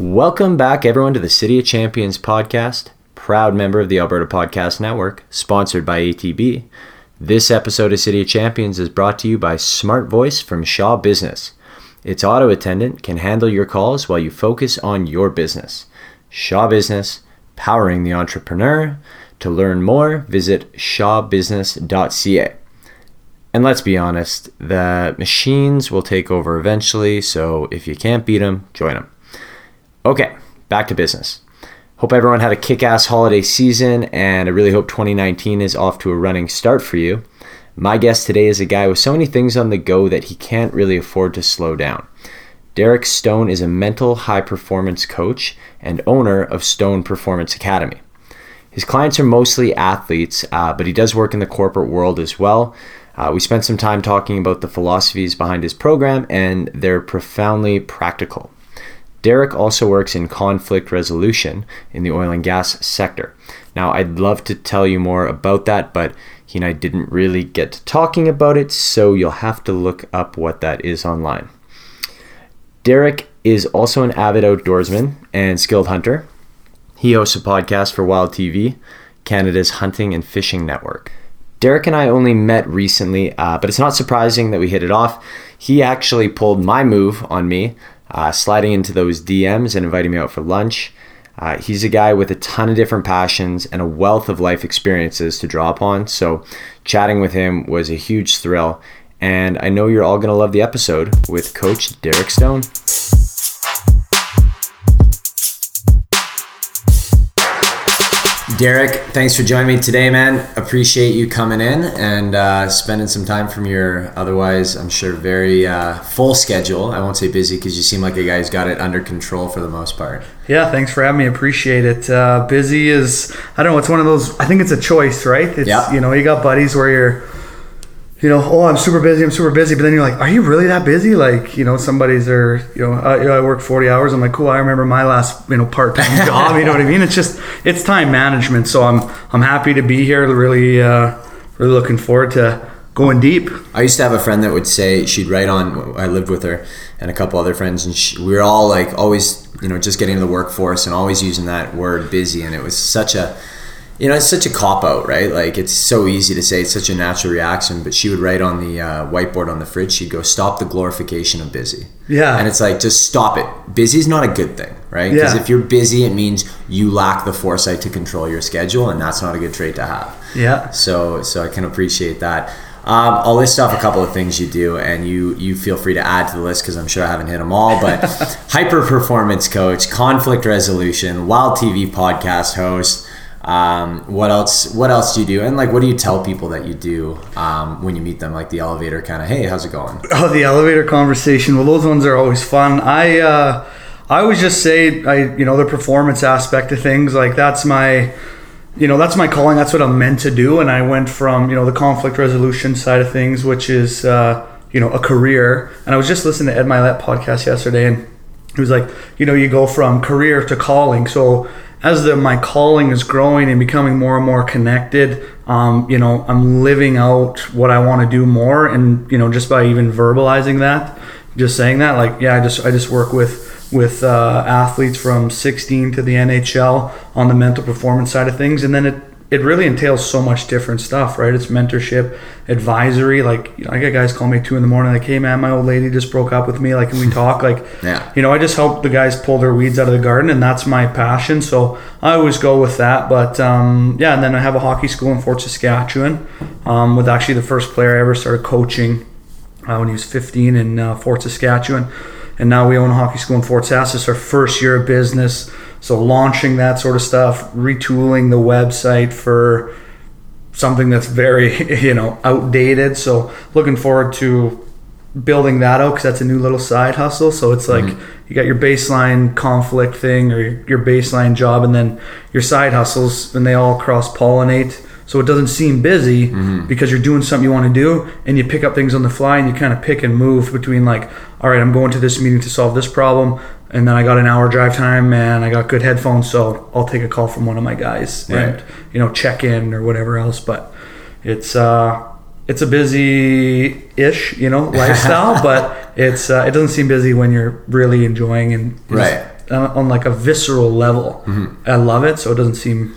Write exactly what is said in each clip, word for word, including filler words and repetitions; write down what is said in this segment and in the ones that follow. Welcome back, everyone, to the City of Champions podcast, proud member of the Alberta Podcast Network, sponsored by A T B. This episode of City of Champions is brought to you by Smart Voice from Shaw Business. Its auto attendant can handle your calls while you focus on your business. Shaw Business, powering the entrepreneur. To learn more, visit shaw business dot c a. And let's be honest, the machines will take over eventually, so if you can't beat them, join them. Okay, back to business. Hope everyone had a kick-ass holiday season, and I really hope twenty nineteen is off to a running start for you. My guest today is a guy with so many things on the go that he can't really afford to slow down. Derek Stone is a mental high-performance coach and owner of Stone Performance Academy. His clients are mostly athletes, uh, but he does work in the corporate world as well. Uh, we spent some time talking about the philosophies behind his program, and they're profoundly practical. Derek also works in conflict resolution in the oil and gas sector. Now, I'd love to tell you more about that, but he and I didn't really get to talking about it, so you'll have to look up what that is online. Derek is also an avid outdoorsman and skilled hunter. He hosts a podcast for Wild T V, Canada's hunting and fishing network. Derek and I only met recently, uh, but it's not surprising that we hit it off. He actually pulled my move on me, Uh, sliding into those D Ms and inviting me out for lunch. Uh, he's a guy with a ton of different passions and a wealth of life experiences to draw upon, so chatting with him was a huge thrill, and I know you're all going to love the episode with Coach Derek Stone. Derek, thanks for joining me today, man. Appreciate you coming in and uh, spending some time from your otherwise, I'm sure, very uh, full schedule. I won't say busy because you seem like a guy who's got it under control for the most part. Yeah, thanks for having me. Appreciate it. Uh, busy is, I don't know, it's one of those, I think it's a choice, right? It's, yeah. You know, you got buddies where you're, you know, oh, I'm super busy, I'm super busy. But then you're like, are you really that busy? Like, you know, somebody's are, you know, uh, you know, I work forty hours. I'm like, cool, I remember my last, you know, part-time job. You know what I mean? It's just, it's time management. So I'm I'm happy to be here. Really, uh, really looking forward to going deep. I used to have a friend that would say, she'd write on, I lived with her and a couple other friends, and she, we were all like always, you know, just getting into the workforce and always using that word busy. And it was such a, you know, it's such a cop-out, right? Like, it's so easy to say, it's such a natural reaction, but she would write on the uh, whiteboard on the fridge, she'd go, stop the glorification of busy. Yeah. And it's like, just stop it. Busy is not a good thing, right? Because yeah. If you're busy, it means you lack the foresight to control your schedule, and that's not a good trait to have. Yeah. So so I can appreciate that. Um, I'll list off a couple of things you do, and you you feel free to add to the list because I'm sure I haven't hit them all, but hyper-performance coach, conflict resolution, Wild T V podcast host. Um, what else, what else do you do? And like, what do you tell people that you do, um, when you meet them, like the elevator kind of, hey, how's it going? Oh, the elevator conversation. Well, those ones are always fun. I, uh, I always just say, I, you know, the performance aspect of things, like that's my, you know, that's my calling. That's what I'm meant to do. And I went from, you know, the conflict resolution side of things, which is, uh, you know, a career. And I was just listening to Ed Milett podcast yesterday, and he was like, you know, you go from career to calling. So as the, my calling is growing and becoming more and more connected, um, you know, I'm living out what I want to do more. And, you know, just by even verbalizing that, just saying that, like, yeah, I just I just work with with uh, athletes from sixteen to the N H L on the mental performance side of things. And then it, it really entails so much different stuff, right? It's mentorship, advisory. Like, you know, I get guys call me at two in the morning, like, hey man, my old lady just broke up with me. Like, can we talk? Like, yeah. You know, I just help the guys pull their weeds out of the garden, and that's my passion. So I always go with that. But um, yeah, and then I have a hockey school in Fort Saskatchewan um, with actually the first player I ever started coaching uh, when he was fifteen in uh, Fort Saskatchewan. And now we own a hockey school in Fort Sask. It's our first year of business. So launching that sort of stuff, retooling the website for something that's very, you know, outdated. So looking forward to building that out because that's a new little side hustle. So it's like mm-hmm. You got your baseline conflict thing or your baseline job, and then your side hustles, and they all cross-pollinate. So it doesn't seem busy mm-hmm. because you're doing something you want to do, and you pick up things on the fly, and you kind of pick and move between like, all right, I'm going to this meeting to solve this problem, and then I got an hour drive time, and I got good headphones, so I'll take a call from one of my guys right. and you know check in or whatever else. But it's uh, it's a busy-ish you know lifestyle, but it's uh, it doesn't seem busy when you're really enjoying and right. uh, on like a visceral level. Mm-hmm. I love it, so it doesn't seem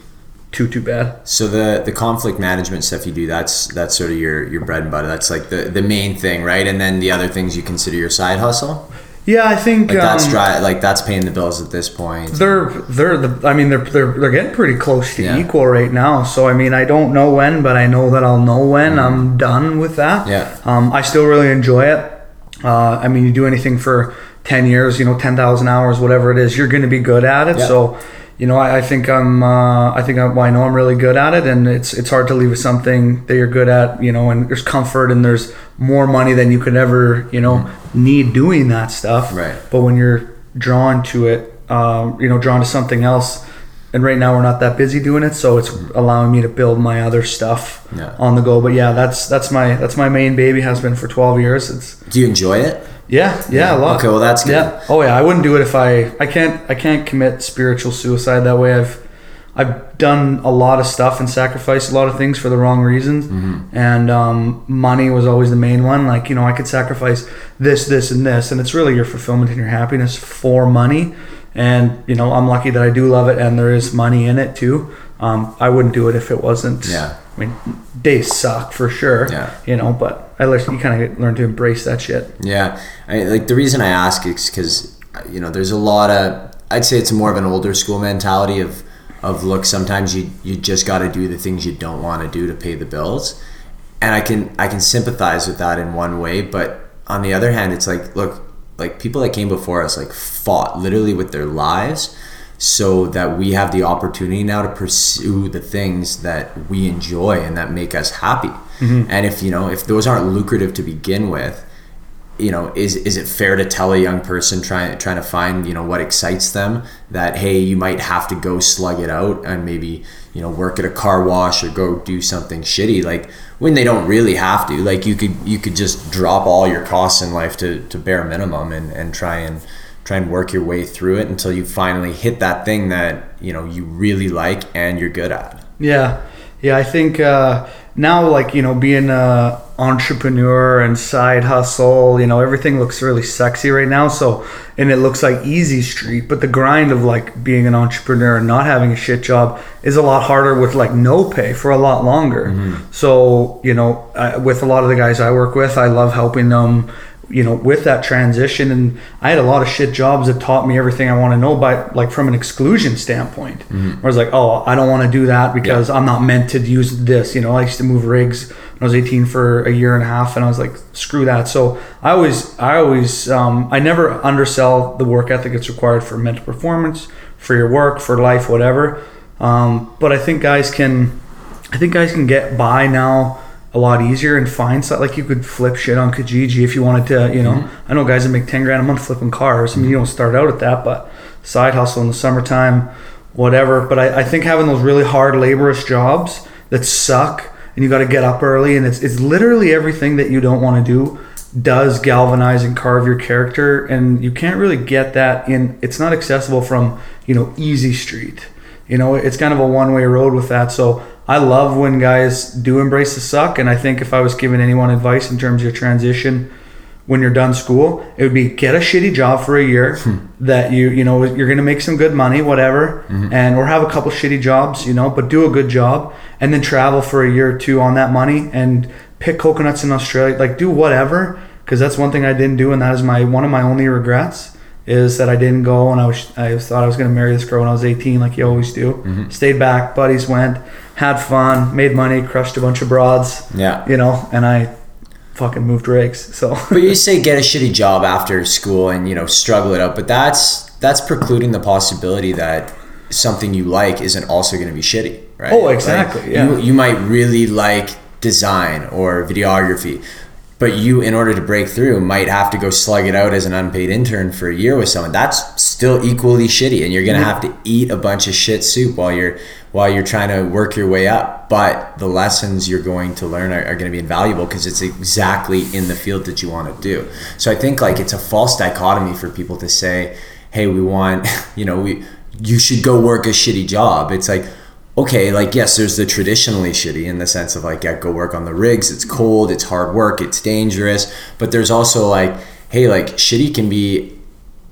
too too bad. So the the conflict management stuff you do, that's that's sort of your your bread and butter. That's like the the main thing, right? And then the other things you consider your side hustle. Yeah, I think like that's um, dry, like that's paying the bills at this point. They're they're the, I mean they're they're they're getting pretty close to yeah. equal right now. So I mean I don't know when, but I know that I'll know when mm-hmm. I'm done with that. Yeah. Um, I still really enjoy it. Uh, I mean, you do anything for ten years, you know, ten thousand hours, whatever it is, you're going to be good at it. Yeah. So, you know, I, I think I'm, uh, I think I, well, I know I'm really good at it, and it's, it's hard to leave with something that you're good at, you know, and there's comfort and there's more money than you could ever, you know, mm-hmm. need doing that stuff. Right. But when you're drawn to it, um, you know, drawn to something else, and right now we're not that busy doing it, so it's mm-hmm. allowing me to build my other stuff yeah. on the go. But yeah, that's that's my that's my main baby, has been for twelve years. It's, do you enjoy it? Yeah, yeah, yeah, a lot. Okay, well that's good. Yeah. Oh yeah, I wouldn't do it if I I can't I can't commit spiritual suicide that way. I've I've done a lot of stuff and sacrificed a lot of things for the wrong reasons, mm-hmm. and um, money was always the main one. Like, you know, I could sacrifice this, this, and this, and it's really your fulfillment and your happiness for money. And, you know, I'm lucky that I do love it, and there is money in it too. Um, I wouldn't do it if it wasn't. Yeah. I mean, days suck for sure. Yeah. You know, but I learned, you kind of learn to embrace that shit. Yeah. I, like the reason I ask is because, you know, there's a lot of, I'd say it's more of an older school mentality of, of look, sometimes you, you just got to do the things you don't want to do to pay the bills. And I can, I can sympathize with that in one way. But on the other hand, it's like, look, like people that came before us like fought literally with their lives so that we have the opportunity now to pursue the things that we enjoy and that make us happy. Mm-hmm. And if, you know, if those aren't lucrative to begin with, you know, is is it fair to tell a young person trying trying to find, you know, what excites them that, hey, you might have to go slug it out and maybe, you know, work at a car wash or go do something shitty, like when they don't really have to? Like you could you could just drop all your costs in life to, to bare minimum and, and try and try and work your way through it until you finally hit that thing that, you know, you really like and you're good at. Yeah. Yeah, I think uh, now, like, you know, being a entrepreneur and side hustle, you know, everything looks really sexy right now. So, and it looks like easy street, but the grind of like being an entrepreneur and not having a shit job is a lot harder with like no pay for a lot longer. Mm-hmm. So, you know, I, with a lot of the guys I work with, I love helping them, you know, with that transition. And I had a lot of shit jobs that taught me everything I want to know by like from an exclusion standpoint. Mm-hmm. Where I was like, oh, I don't want to do that because yeah. I'm not meant to use this. You know, I used to move rigs when I was eighteen for a year and a half, and I was like, screw that. So I always, I always, um, I never undersell the work ethic that's required for mental performance, for your work, for life, whatever. Um, but I think guys can, I think guys can get by now a lot easier and find stuff. Like you could flip shit on Kijiji if you wanted to, you know. Mm-hmm. I know guys that make ten grand a month flipping cars. I mean, you don't start out at that, but side hustle in the summertime, whatever. But I, I think having those really hard laborious jobs that suck and you got to get up early and it's, it's literally everything that you don't want to do does galvanize and carve your character, and you can't really get that in, it's not accessible from, you know, easy street. You know, it's kind of a one-way road with that. So I love when guys do embrace the suck, and I think if I was giving anyone advice in terms of your transition when you're done school, it would be get a shitty job for a year hmm. that you you know you're gonna make some good money, whatever, mm-hmm. and or have a couple shitty jobs, you know, but do a good job, and then travel for a year or two on that money and pick coconuts in Australia, like do whatever, because that's one thing I didn't do, and that is my one of my only regrets. Is that I didn't go, and I was I thought I was going to marry this girl when I was eighteen, like you always do. Mm-hmm. Stayed back, buddies went, had fun, made money, crushed a bunch of broads. Yeah, you know, and I fucking moved rigs. So, but you say get a shitty job after school and, you know, struggle it out, but that's that's precluding the possibility that something you like isn't also going to be shitty, right? Oh, exactly. Like, yeah, you, you might really like design or videography. But you, in order to break through, might have to go slug it out as an unpaid intern for a year with someone. That's still equally shitty, and you're gonna have to eat a bunch of shit soup while you're while you're trying to work your way up. But the lessons you're going to learn are, are gonna be invaluable because it's exactly in the field that you want to do. So I think like it's a false dichotomy for people to say, "Hey, we want you know we you should go work a shitty job." It's like, okay, like, yes, there's the traditionally shitty in the sense of like, yeah, go work on the rigs, it's cold, it's hard work, it's dangerous. But there's also like, hey, like shitty can be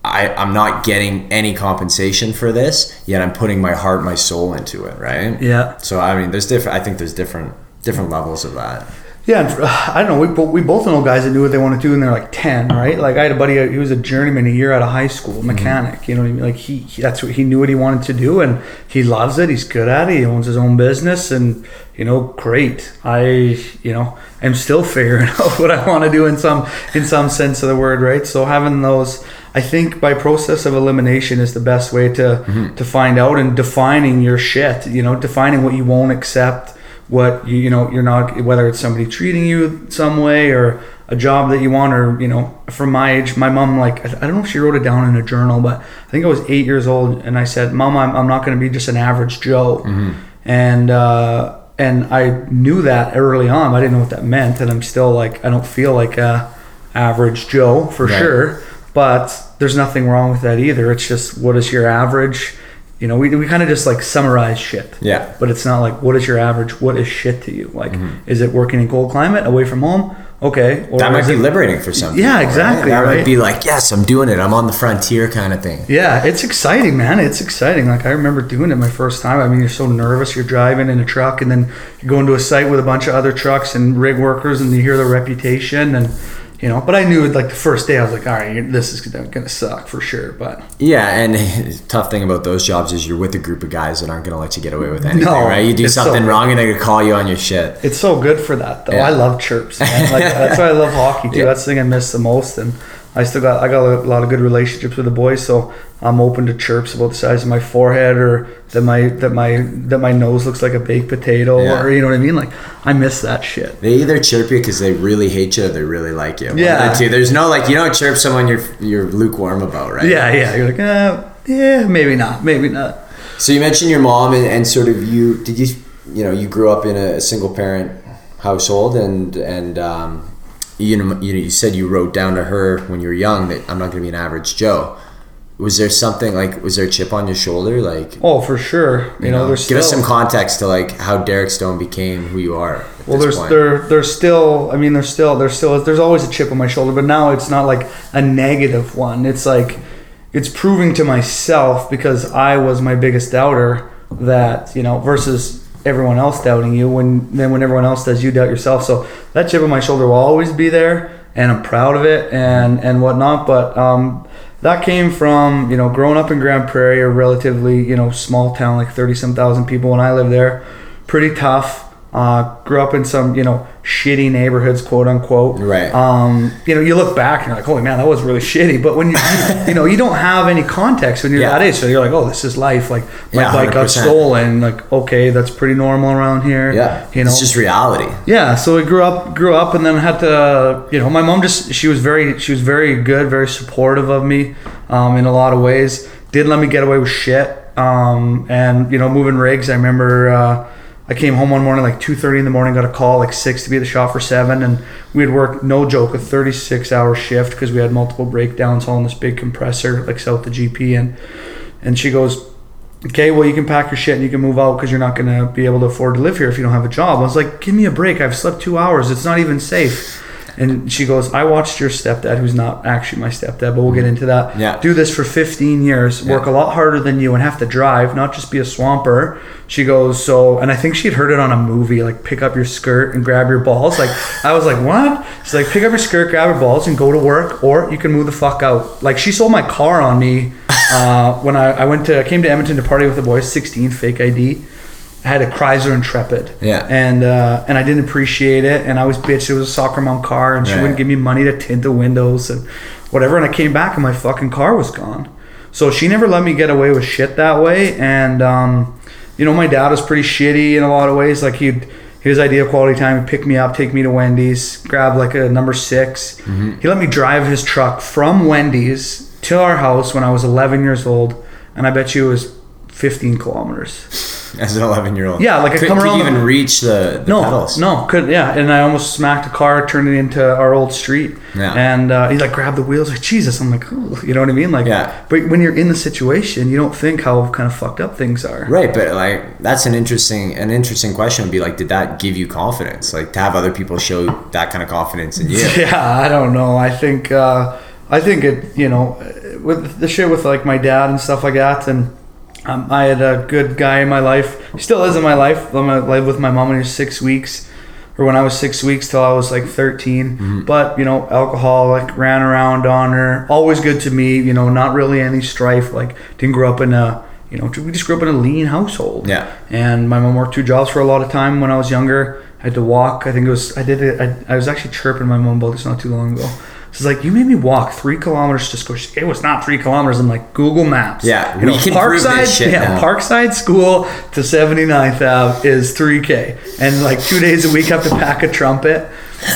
I, I'm not getting any compensation for this, yet I'm putting my heart, my soul into it, right? Yeah. So, I mean, there's different, I think there's different different levels of that. Yeah, I don't know. We, we both know guys that do what they want to do, and they're like ten, right? Like, I had a buddy, he was a journeyman a year out of high school, mechanic, mm-hmm. you know what I mean? Like, he, he that's what he knew what he wanted to do, and he loves it, he's good at it, he owns his own business, and, you know, great. I, you know, I'm still figuring out what I want to do in some in some sense of the word, right? So having those... I think by process of elimination is the best way to mm-hmm. to find out, and defining your shit, you know, defining what you won't accept, what you, you know, you're not, whether it's somebody treating you some way or a job that you want, or, you know, from my age, my mom, like, I don't know if she wrote it down in a journal, but I think I was eight years old and I said, Mom, I'm, I'm not going to be just an average Joe. Mm-hmm. And, uh, and I knew that early on. I didn't know what that meant. And I'm still like, I don't feel like a average Joe for right. sure. But there's nothing wrong with that either. It's just, what is your average? You know, we we kind of just like summarize shit. Yeah. But it's not like, what is your average? What is shit to you? Like, mm-hmm. is it working in cold climate, away from home? Okay. Or that might be it, liberating for some people. Yeah, exactly. Right? That right? would be like, yes, I'm doing it. I'm on the frontier kind of thing. Yeah, it's exciting, man. It's exciting. Like, I remember doing it my first time. I mean, you're so nervous. You're driving in a truck, and then you go into a site with a bunch of other trucks and rig workers, and you hear their reputation, and... You know, but I knew like the first day I was like, all right, this is going to suck for sure. But yeah, and the tough thing about those jobs is you're with a group of guys that aren't going to let you get away with anything, no, right? You do something so wrong and they're going to call you on your shit. It's so good for that, though. Yeah. I love chirps. Man. Like, that's why I love hockey, too. Yeah. That's the thing I miss the most. And I still got I got a lot of good relationships with the boys, so I'm open to chirps about the size of my forehead, or that my that my that my nose looks like a baked potato, yeah. or you know what I mean. Like, I miss that shit. They either chirp you because they really hate you, or they really like you. Yeah. Too. There's no like, you don't chirp someone you're you're lukewarm about, right? Yeah, yeah. You're like, uh, yeah, maybe not, maybe not. So you mentioned your mom and, and sort of you did you you know you grew up in a single parent household, and and. Um, You know, you said you wrote down to her when you were young that I'm not going to be an average Joe. Was there something like, was there a chip on your shoulder? Like, oh, for sure. You, you know, know there's give still, us some context to like how Derek Stone became who you are. At well, this there's point. there there's still. I mean, there's still there's still there's always a chip on my shoulder, but now it's not like a negative one. It's like, it's proving to myself, because I was my biggest doubter, that, you know, versus everyone else doubting you, when then when everyone else does, you doubt yourself. So that chip on my shoulder will always be there, and I'm proud of it, and and whatnot. But um that came from, you know, growing up in Grand Prairie, a relatively, you know, small town, like thirty some thousand people when I lived there. Pretty tough. Uh grew up in some, you know, shitty neighborhoods, quote unquote. Right. Um you know, you look back and you're like, holy man, that was really shitty. But when you you know, you don't have any context when you're yeah. that age, so you're like, oh, this is life. Like, my yeah, bike got stolen. Like, okay, that's pretty normal around here. Yeah. You know, it's just reality. Yeah. So I grew up grew up and then had to, you know, my mom just she was very she was very good, very supportive of me, um, in a lot of ways. Didn't let me get away with shit. Um and, you know, moving rigs, I remember uh I came home one morning, like two thirty in the morning, got a call, like six to be at the shop for seven, and we had worked, no joke, a thirty-six hour shift, because we had multiple breakdowns on this big compressor, like south of G P, and and she goes, okay, well, you can pack your shit and you can move out, because you're not going to be able to afford to live here if you don't have a job. I was like, give me a break, I've slept two hours, it's not even safe. And she goes, I watched your stepdad, who's not actually my stepdad, but we'll get into that, yeah. do this for fifteen years, yeah. work a lot harder than you, and have to drive, not just be a swamper. She goes, so, and I think she'd heard it on a movie, like, pick up your skirt and grab your balls. Like, I was like, what? She's like, pick up your skirt, grab your balls, and go to work, or you can move the fuck out. Like, she sold my car on me uh, when I, I went to, I came to Edmonton to party with the boys, sixteen, fake I D. I had a Chrysler Intrepid, yeah, and uh, and I didn't appreciate it, and I was bitched. It was a soccer mom car, and she right. wouldn't give me money to tint the windows and whatever. And I came back, and my fucking car was gone. So she never let me get away with shit that way. And um, you know, my dad was pretty shitty in a lot of ways. Like, he'd his idea of quality time, he'd pick me up, take me to Wendy's, grab like a number six. Mm-hmm. He let me drive his truck from Wendy's to our house when I was eleven years old, and I bet you it was fifteen kilometers. As an eleven year old, yeah, like I come around, even the, reach the, the no, pedals. No, couldn't. Yeah, and I almost smacked a car, turned it into our old street. Yeah, and uh, he like grabbed the wheels, like Jesus. I'm like, oh, you know what I mean? Like, yeah. But when you're in the situation, you don't think how kind of fucked up things are. Right, but like that's an interesting, an interesting question would be like, did that give you confidence? Like to have other people show that kind of confidence in you? Yeah, I don't know. I think, uh, I think it. You know, with the shit with like my dad and stuff like that, and um, I had a good guy in my life. He still is in my life. I lived with my mom when he was six weeks, or when I was six weeks till I was like thirteen. Mm-hmm. But you know, alcohol, like ran around on her. Always good to me. You know, not really any strife. Like didn't grow up in a, you know, we just grew up in a lean household. Yeah. And my mom worked two jobs for a lot of time when I was younger. I had to walk. I think it was, I did it. I, I was actually chirping my mom about this not too long ago. She's like, you made me walk three kilometers to school. She's like, it was not three kilometers. I'm like, Google Maps. Yeah, we you know, can prove this shit yeah, now. Parkside School to seventy-ninth Avenue is three K. And like two days a week I have to pack a trumpet.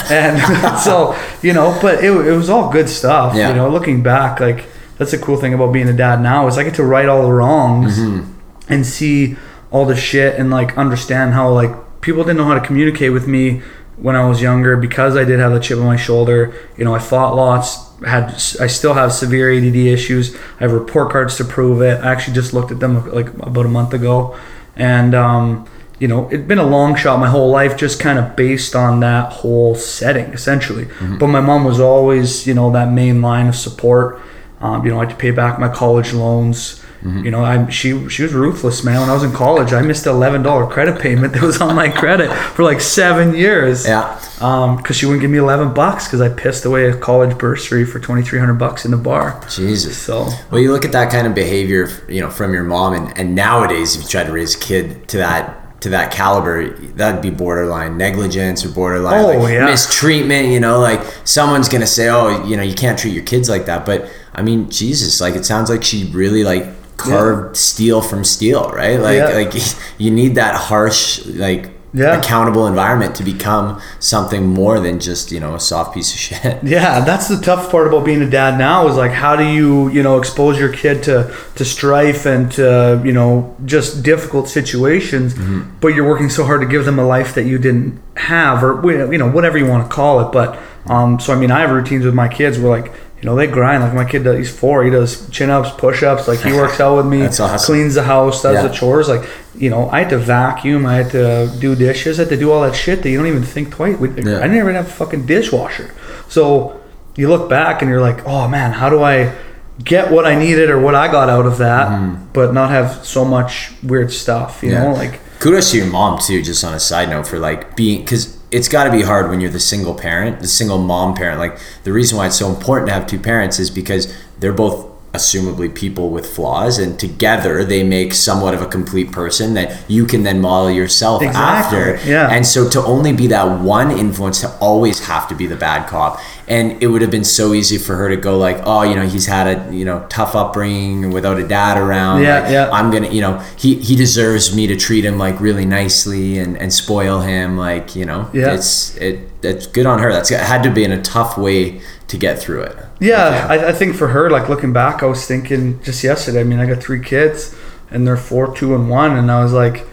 And so, you know, but it, it was all good stuff. Yeah. You know, looking back, like that's the cool thing about being a dad now is I get to right all the wrongs mm-hmm. and see all the shit and like understand how like people didn't know how to communicate with me when I was younger because I did have a chip on my shoulder. You know, I fought lots, had I still have severe A D D issues. I have report cards to prove it. I actually just looked at them like about a month ago. And, um, you know, it'd been a long shot my whole life just kind of based on that whole setting, essentially. Mm-hmm. But my mom was always, you know, that main line of support. Um, you know, I had to pay back my college loans. Mm-hmm. You know, I she she was ruthless, man. When I was in college, I missed an eleven dollars credit payment that was on my credit for like seven years. Yeah. Um, because she wouldn't give me eleven bucks because I pissed away a college bursary for twenty-three hundred bucks in the bar. Jesus. So. Well, you look at that kind of behavior, you know, from your mom, and, and nowadays, if you try to raise a kid to that. to that caliber, that'd be borderline negligence or borderline oh, like yeah. mistreatment, you know, like someone's gonna say, oh, you know, you can't treat your kids like that. But I mean, Jesus, like it sounds like she really like carved yeah. steel from steel, right? Like yeah. like you need that harsh, like yeah. accountable environment to become something more than just, you know, a soft piece of shit. Yeah, that's the tough part about being a dad now is like, how do you, you know, expose your kid to to strife and to, you know, just difficult situations, mm-hmm. but you're working so hard to give them a life that you didn't have, or, you know, whatever you want to call it. But um so I mean, I have routines with my kids where like, you know, they grind. Like my kid does, he's four, he does chin-ups, push-ups, like he works out with me. That's awesome. Cleans the house, does yeah. the chores. Like, you know, I had to vacuum, I had to do dishes, I had to do all that shit that you don't even think twice. We, yeah. I didn't even have a fucking dishwasher. So you look back and you're like, oh man, how do I get what I needed or what I got out of that, mm. but not have so much weird stuff, you yeah. know? Like, kudos to your mom too, just on a side note, for like being, because it's got to be hard when you're the single parent, the single mom parent. Like the reason why it's so important to have two parents is because they're both assumably people with flaws, and together they make somewhat of a complete person that you can then model yourself exactly. after. Yeah. And so to only be that one influence, to always have to be the bad cop. And it would have been so easy for her to go like, oh, you know, he's had a, you know, tough upbringing without a dad around. Yeah, like, yeah. I'm going to, you know, he, he deserves me to treat him like really nicely and, and spoil him. Like, you know, yeah. it's, it, it's good on her. That's it had to be in a tough way to get through it. Yeah. Like, yeah. I, I think for her, like looking back, I was thinking just yesterday, I mean, I got three kids and they're four, two and one. And I was like,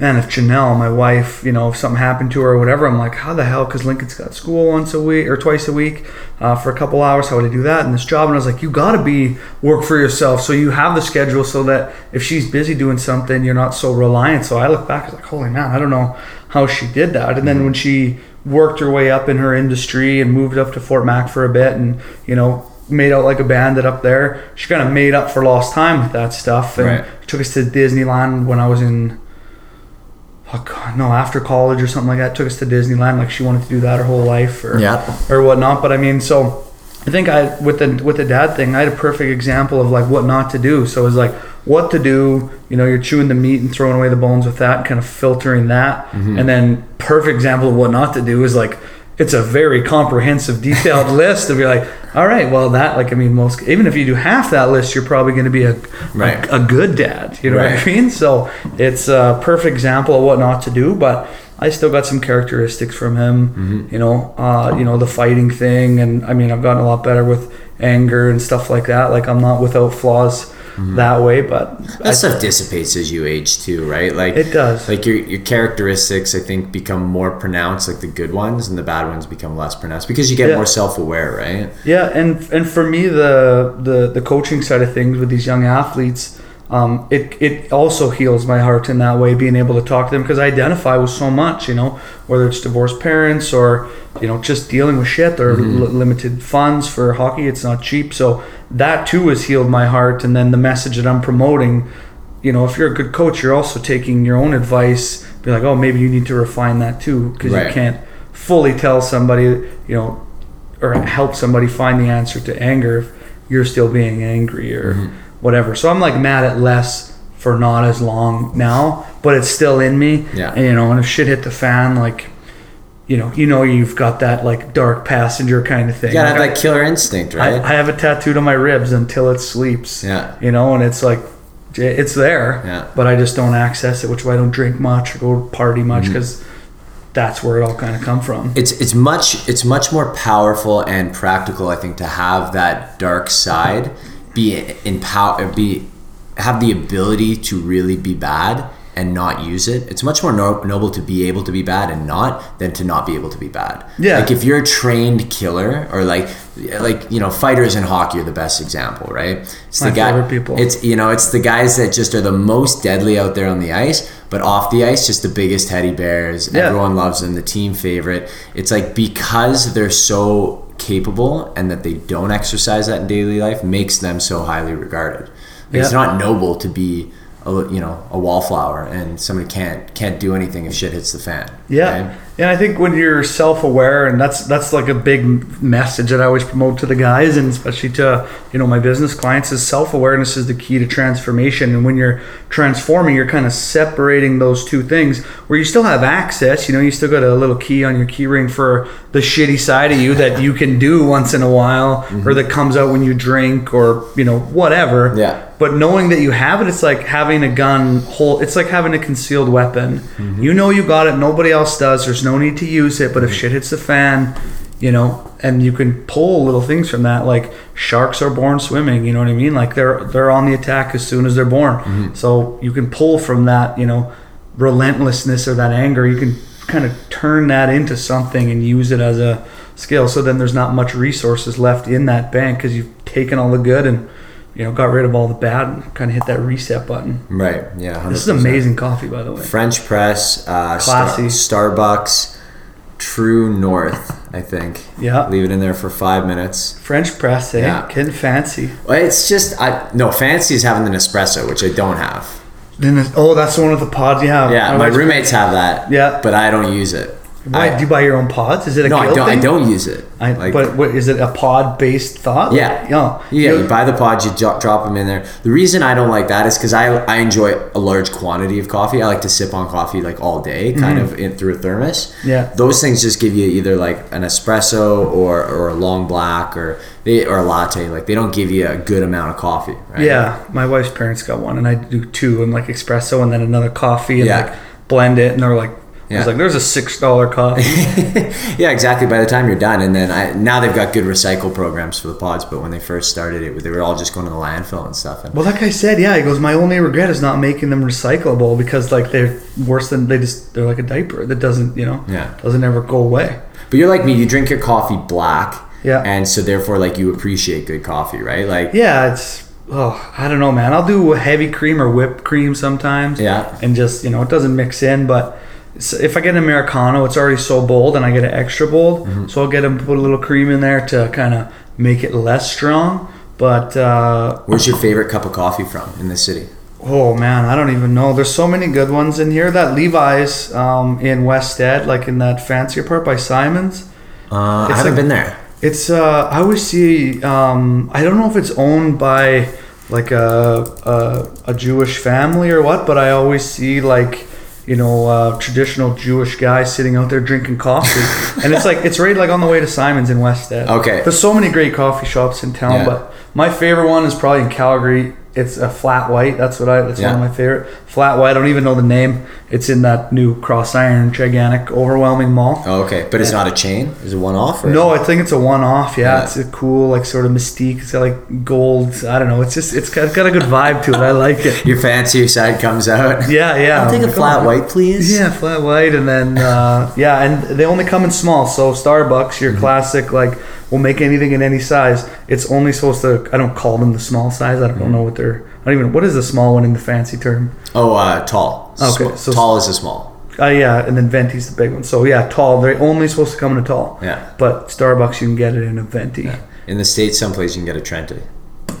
man, if Janelle, my wife, you know, if something happened to her or whatever, I'm like, how the hell? Because Lincoln's got school once a week or twice a week uh, for a couple hours. How would I do that in this job? And I was like, you got to be work for yourself. So you have the schedule so that if she's busy doing something, you're not so reliant. So I look back, I was like, holy man, I don't know how she did that. And then when she worked her way up in her industry and moved up to Fort Mac for a bit and, you know, made out like a bandit up there, she kind of made up for lost time with that stuff. And right. took us to Disneyland when I was in... Oh God, no, after college or something like that, took us to Disneyland. Like she wanted to do that her whole life or yeah. or whatnot. But I mean, so I think I with the with the dad thing, I had a perfect example of like what not to do. So it's like what to do, you know, you're chewing the meat and throwing away the bones with that, kind of filtering that. Mm-hmm. And then perfect example of what not to do is like, it's a very comprehensive, detailed list to be like, all right, well that, like, I mean, most, even if you do half that list, you're probably going to be a, right. a a good dad, you know right. what I mean? So it's a perfect example of what not to do, but I still got some characteristics from him, mm-hmm. you know, uh, you know, the fighting thing. And I mean, I've gotten a lot better with anger and stuff like that. Like I'm not without flaws mm-hmm. that way, but that I, stuff dissipates as you age too, right? Like it does. Like your your characteristics, I think, become more pronounced, like the good ones, and the bad ones become less pronounced because you get yeah. more self-aware, right? Yeah, and and for me, the the the coaching side of things with these young athletes, um, it it also heals my heart in that way, being able to talk to them, because I identify with so much, you know, whether it's divorced parents or, you know, just dealing with shit or mm-hmm. l- limited funds for hockey. It's not cheap. So that too has healed my heart. And then the message that I'm promoting, you know, if you're a good coach, you're also taking your own advice, be like, oh, maybe you need to refine that too, because right. you can't fully tell somebody, you know, or help somebody find the answer to anger if you're still being angry or mm-hmm. whatever. So I'm like mad at less for not as long now, but it's still in me. Yeah. And, you know, and if shit hit the fan, like, you know, you know, you've got that like dark passenger kind of thing. Yeah, like, that killer instinct, right? I, I have it tattooed on my ribs until it sleeps. Yeah. You know, and it's like, it's there, yeah. but I just don't access it, which why I don't drink much or go party much, because mm-hmm. that's where it all kind of come from. It's it's much it's much more powerful and practical, I think, to have that dark side, be empower, be have the ability to really be bad and not use it. It's much more no- noble to be able to be bad and not than to not be able to be bad. Yeah. Like if you're a trained killer or like, like, you know, fighters in hockey are the best example, right? It's My the guy, favorite people. It's, you know, it's the guys that just are the most deadly out there on the ice, but off the ice, just the biggest teddy bears. Yeah. Everyone loves them, the team favorite. It's like, because they're so capable and that they don't exercise that in daily life makes them so highly regarded. Like yeah. It's not noble to be A, you know, a wallflower, and somebody can't can't do anything if shit hits the fan. Yeah, right? And I think when you're self-aware, and that's that's like a big message that I always promote to the guys, and especially to, you know, my business clients, is self-awareness is the key to transformation. And when you're transforming, you're kind of separating those two things, where you still have access. You know, you still got a little key on your key ring for the shitty side of you that you can do once in a while, mm-hmm. or that comes out when you drink, or, you know, whatever. Yeah. But knowing that you have it, it's like having a gun hold. It's like having a concealed weapon. Mm-hmm. You know you got it. Nobody else does. There's no need to use it. But if shit hits the fan, you know, and you can pull little things from that. Like sharks are born swimming. You know what I mean? Like they're they're on the attack as soon as they're born. Mm-hmm. So you can pull from that, you know, relentlessness or that anger. You can kind of turn that into something and use it as a skill. So then there's not much resources left in that bank because you've taken all the good and, you know, got rid of all the bad and kind of hit that reset button. Right, yeah. one hundred percent. This is amazing coffee, by the way. French press, uh, classy. Star- Starbucks, True North, I think. Yeah. Leave it in there for five minutes. French press, eh? Yeah. Getting fancy. Well, it's just, I no, fancy is having an espresso, which I don't have. Then oh, that's the one with the pods you have. Yeah, my roommates have that, yeah, but I don't use it. Why I, do you buy your own pods? Is it a no? I don't. Thing? I don't use it. I, like, but what, is it a pod-based thought? Yeah. Like, no. Yeah. You buy the pods. You jo- drop them in there. The reason I don't like that is because I I enjoy a large quantity of coffee. I like to sip on coffee like all day, kind mm-hmm. of in, through a thermos. Yeah. Those things just give you either like an espresso or or a long black or they or a latte. Like they don't give you a good amount of coffee. Right? Yeah. My wife's parents got one, and I do two, and like espresso, and then another coffee, and yeah. like blend it, and they're like. Yeah. I was like, there's a six dollars coffee. Yeah, exactly. By the time you're done. And then I, now they've got good recycle programs for the pods. But when they first started it, they were all just going to the landfill and stuff. And well, like I said, yeah, he goes, my only regret is not making them recyclable because like they're worse than they just, they're like a diaper that doesn't, you know, yeah. doesn't ever go away. But you're like me, you drink your coffee black. Yeah. And so therefore like you appreciate good coffee, right? Like, yeah, it's, oh, I don't know, man. I'll do heavy cream or whipped cream sometimes. Yeah. And just, you know, it doesn't mix in, but. So if I get an Americano, it's already so bold, and I get an extra bold, mm-hmm. so I'll get them, put a little cream in there to kind of make it less strong. But uh, where's your favorite cup of coffee from in this city? Oh man, I don't even know. There's so many good ones in here. That Levi's um, in West Ed, like in that fancier part by Simon's. Uh, I haven't like, been there. It's uh, I always see. Um, I don't know if it's owned by like a, a a Jewish family or what, but I always see like. You know, uh, traditional Jewish guy sitting out there drinking coffee. And it's like, it's right like on the way to Simon's in West Ed. Okay. There's so many great coffee shops in town, yeah. but my favorite one is probably in Calgary. It's a Flat White. That's what I, that's yeah. one of my favorite. Flat White, I don't even know the name. It's in that new Cross Iron, gigantic, overwhelming mall. Oh, okay. But it's and, not a chain? Is it one-off? Or? No, I think it's a one-off, yeah. yeah. It's a cool, like, sort of mystique. It's got, like, gold. I don't know. It's just, it's got, it's got a good vibe to it. I like it. Your fancier side comes out. Yeah, yeah. I'll take a Flat White, please. Yeah, Flat White. And then, uh, yeah, and they only come in small. So Starbucks, your mm-hmm. classic, like, we'll make anything in any size. It's only supposed to, I don't call them the small size. I don't mm-hmm. know what they're I don't even. What is the small one in the fancy term? Oh, uh, tall. Okay, so tall is a small. Uh, yeah, and then venti's the big one. So yeah, tall. They're only supposed to come in a tall. Yeah. But Starbucks, you can get it in a venti. Yeah. In the States, someplace you can get a Trenti.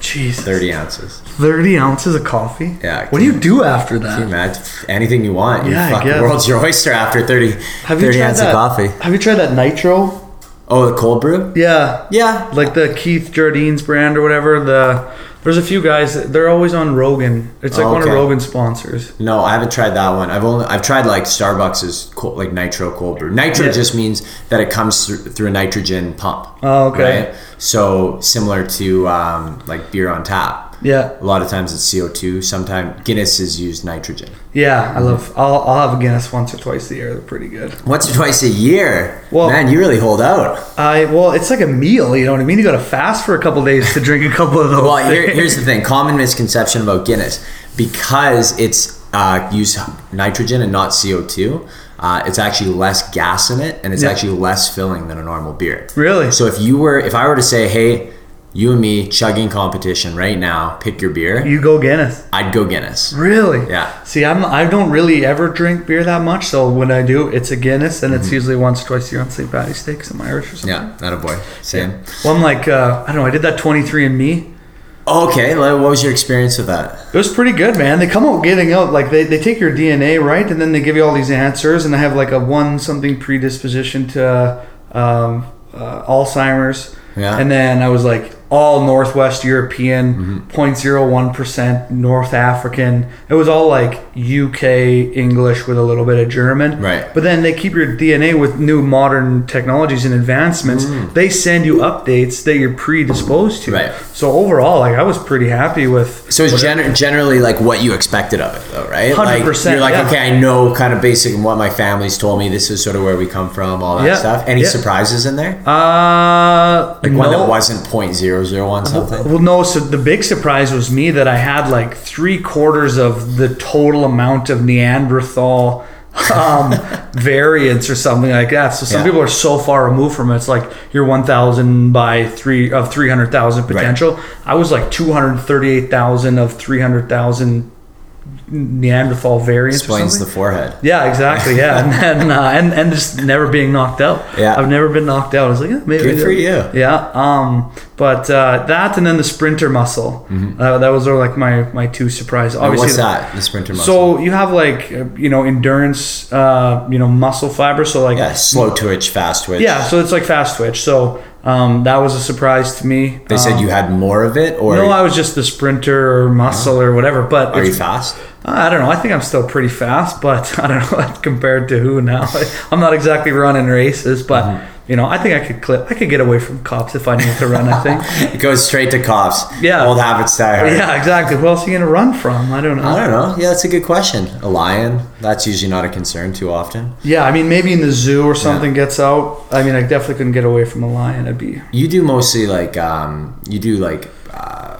Jesus. Thirty ounces. Thirty ounces of coffee. Yeah. What do you do after that? Can you imagine? Anything you want. You yeah. Fuck, the world's your oyster after thirty. Have thirty you ounces that, of coffee. Have you tried that nitro? Oh, the cold brew? Yeah. Yeah. Like the Keith Jardine's brand or whatever. The There's a few guys. They're always on Rogan. It's like oh, okay. one of Rogan's sponsors. No, I haven't tried that one. I've only I've tried like Starbucks's cold, like nitro cold brew. Nitro yeah. just means that it comes through, through a nitrogen pump. Oh, okay. Right? So similar to um, like beer on tap. Yeah. A lot of times it's C O two. Sometimes Guinness is used nitrogen. Yeah, I love. I'll I'll have a Guinness once or twice a year. They're pretty good. Once or twice a year. Well, man, you really hold out. I well, it's like a meal. You know what I mean? You got to fast for a couple of days to drink a couple of those. Well, here, here's the thing: common misconception about Guinness, because it's uh, used nitrogen and not C O two. Uh, it's actually less gas in it, and it's yeah. actually less filling than a normal beer. Really? So if you were, if I were to say, hey. You and me, chugging competition right now. Pick your beer. You go Guinness. I'd go Guinness. Really? Yeah. See, I'm, I don't really ever drink beer that much, so when I do, it's a Guinness, and mm-hmm. it's usually once or twice a year on Saint Patty's Day, because I'm Irish or something. Yeah, that a boy. Same. Yeah. Well, I'm like, uh, I don't know, I did that twenty-three and me. Oh, okay. What was your experience with that? It was pretty good, man. They come out getting out, like, they, they take your D N A, right, and then they give you all these answers, and I have, like, a one-something predisposition to uh, um, uh, Alzheimer's. Yeah. And then I was like all Northwest European, zero point zero one percent mm-hmm. North African. It was all like U K English with a little bit of German. Right. But then they keep your D N A with new modern technologies and advancements. Mm. They send you updates that you're predisposed to. Right. So overall, like I was pretty happy with. So it's gen- generally like what you expected of it, though, right? one hundred percent. Like you're like, yeah. okay, I know kind of basic what my family's told me. This is sort of where we come from, all that yeah. stuff. Any yeah. surprises in there? Uh, like one no. that wasn't zero point zero. Zero one something. Well, no. So the big surprise was me that I had like three quarters of the total amount of Neanderthal um, variants or something like that. So some yeah. people are so far removed from it. It's like you're one thousand by three of three hundred thousand potential. Right. I was like two hundred thirty-eight thousand of three hundred thousand Neanderthal variants. Explains or something. The forehead. Yeah, exactly. Yeah, and then, uh, and and just never being knocked out. Yeah, I've never been knocked out. I was like, eh, maybe. Good for you. Yeah. Um. But uh, that and then the sprinter muscle, mm-hmm. uh, that was like my, my two surprises. Obviously, what's that, the sprinter muscle? So you have like, you know, endurance, uh, you know, muscle fiber. So like yeah, slow twitch, fast twitch. Yeah, so it's like fast twitch. So um, that was a surprise to me. They um, said you had more of it? Or no, I was just the sprinter muscle yeah. or whatever. But are you fast? I don't know. I think I'm still pretty fast, but I don't know compared to who now. I'm not exactly running races, but... Mm-hmm. You know, I think I could clip. I could get away from cops if I need to run, I think. It goes straight to cops. Yeah. Old habits die hard. Yeah, exactly. Who else are you going to run from? I don't know. I don't know. Yeah, that's a good question. A lion, that's usually not a concern too often. Yeah, I mean, maybe in the zoo or something yeah. gets out. I mean, I definitely couldn't get away from a lion. I'd be... You do mostly like, um, you do like... Uh,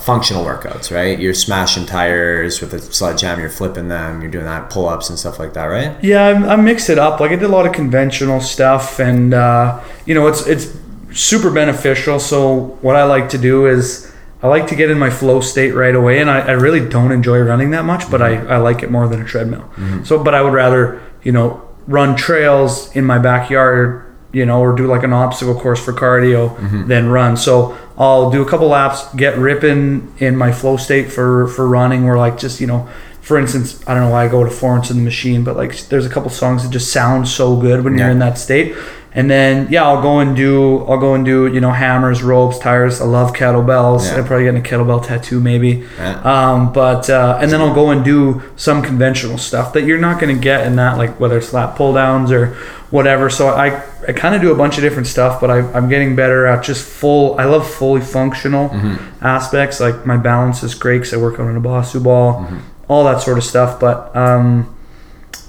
functional workouts, right? You're smashing tires with a sledgehammer, you're flipping them, you're doing that, pull-ups and stuff like that, right? Yeah, I, I mix it up. Like I did a lot of conventional stuff, and uh, you know, it's it's super beneficial. So what I like to do is I like to get in my flow state right away, and I, I really don't enjoy running that much, but mm-hmm. I, I like it more than a treadmill. Mm-hmm. So, but I would rather, you know, run trails in my backyard, you know, or do like an obstacle course for cardio, mm-hmm. then run. So I'll do a couple laps, get ripping in my flow state for, for running, where like just, you know, for instance, I don't know why I go to Florence and the Machine, but like there's a couple songs that just sound so good when yeah. you're in that state. And then, yeah, I'll go and do, I'll go and do, you know, hammers, ropes, tires. I love kettlebells. Yeah. I'm probably getting a kettlebell tattoo maybe. Yeah. Um, but, uh, and then I'll go and do some conventional stuff that you're not going to get in that, like whether it's lat pull downs or whatever. So I, I kind of do a bunch of different stuff, but I, I'm getting better at just full, I love fully functional mm-hmm. aspects. Like my balance is great because I work on an Ebosu ball, mm-hmm. all that sort of stuff. But, um,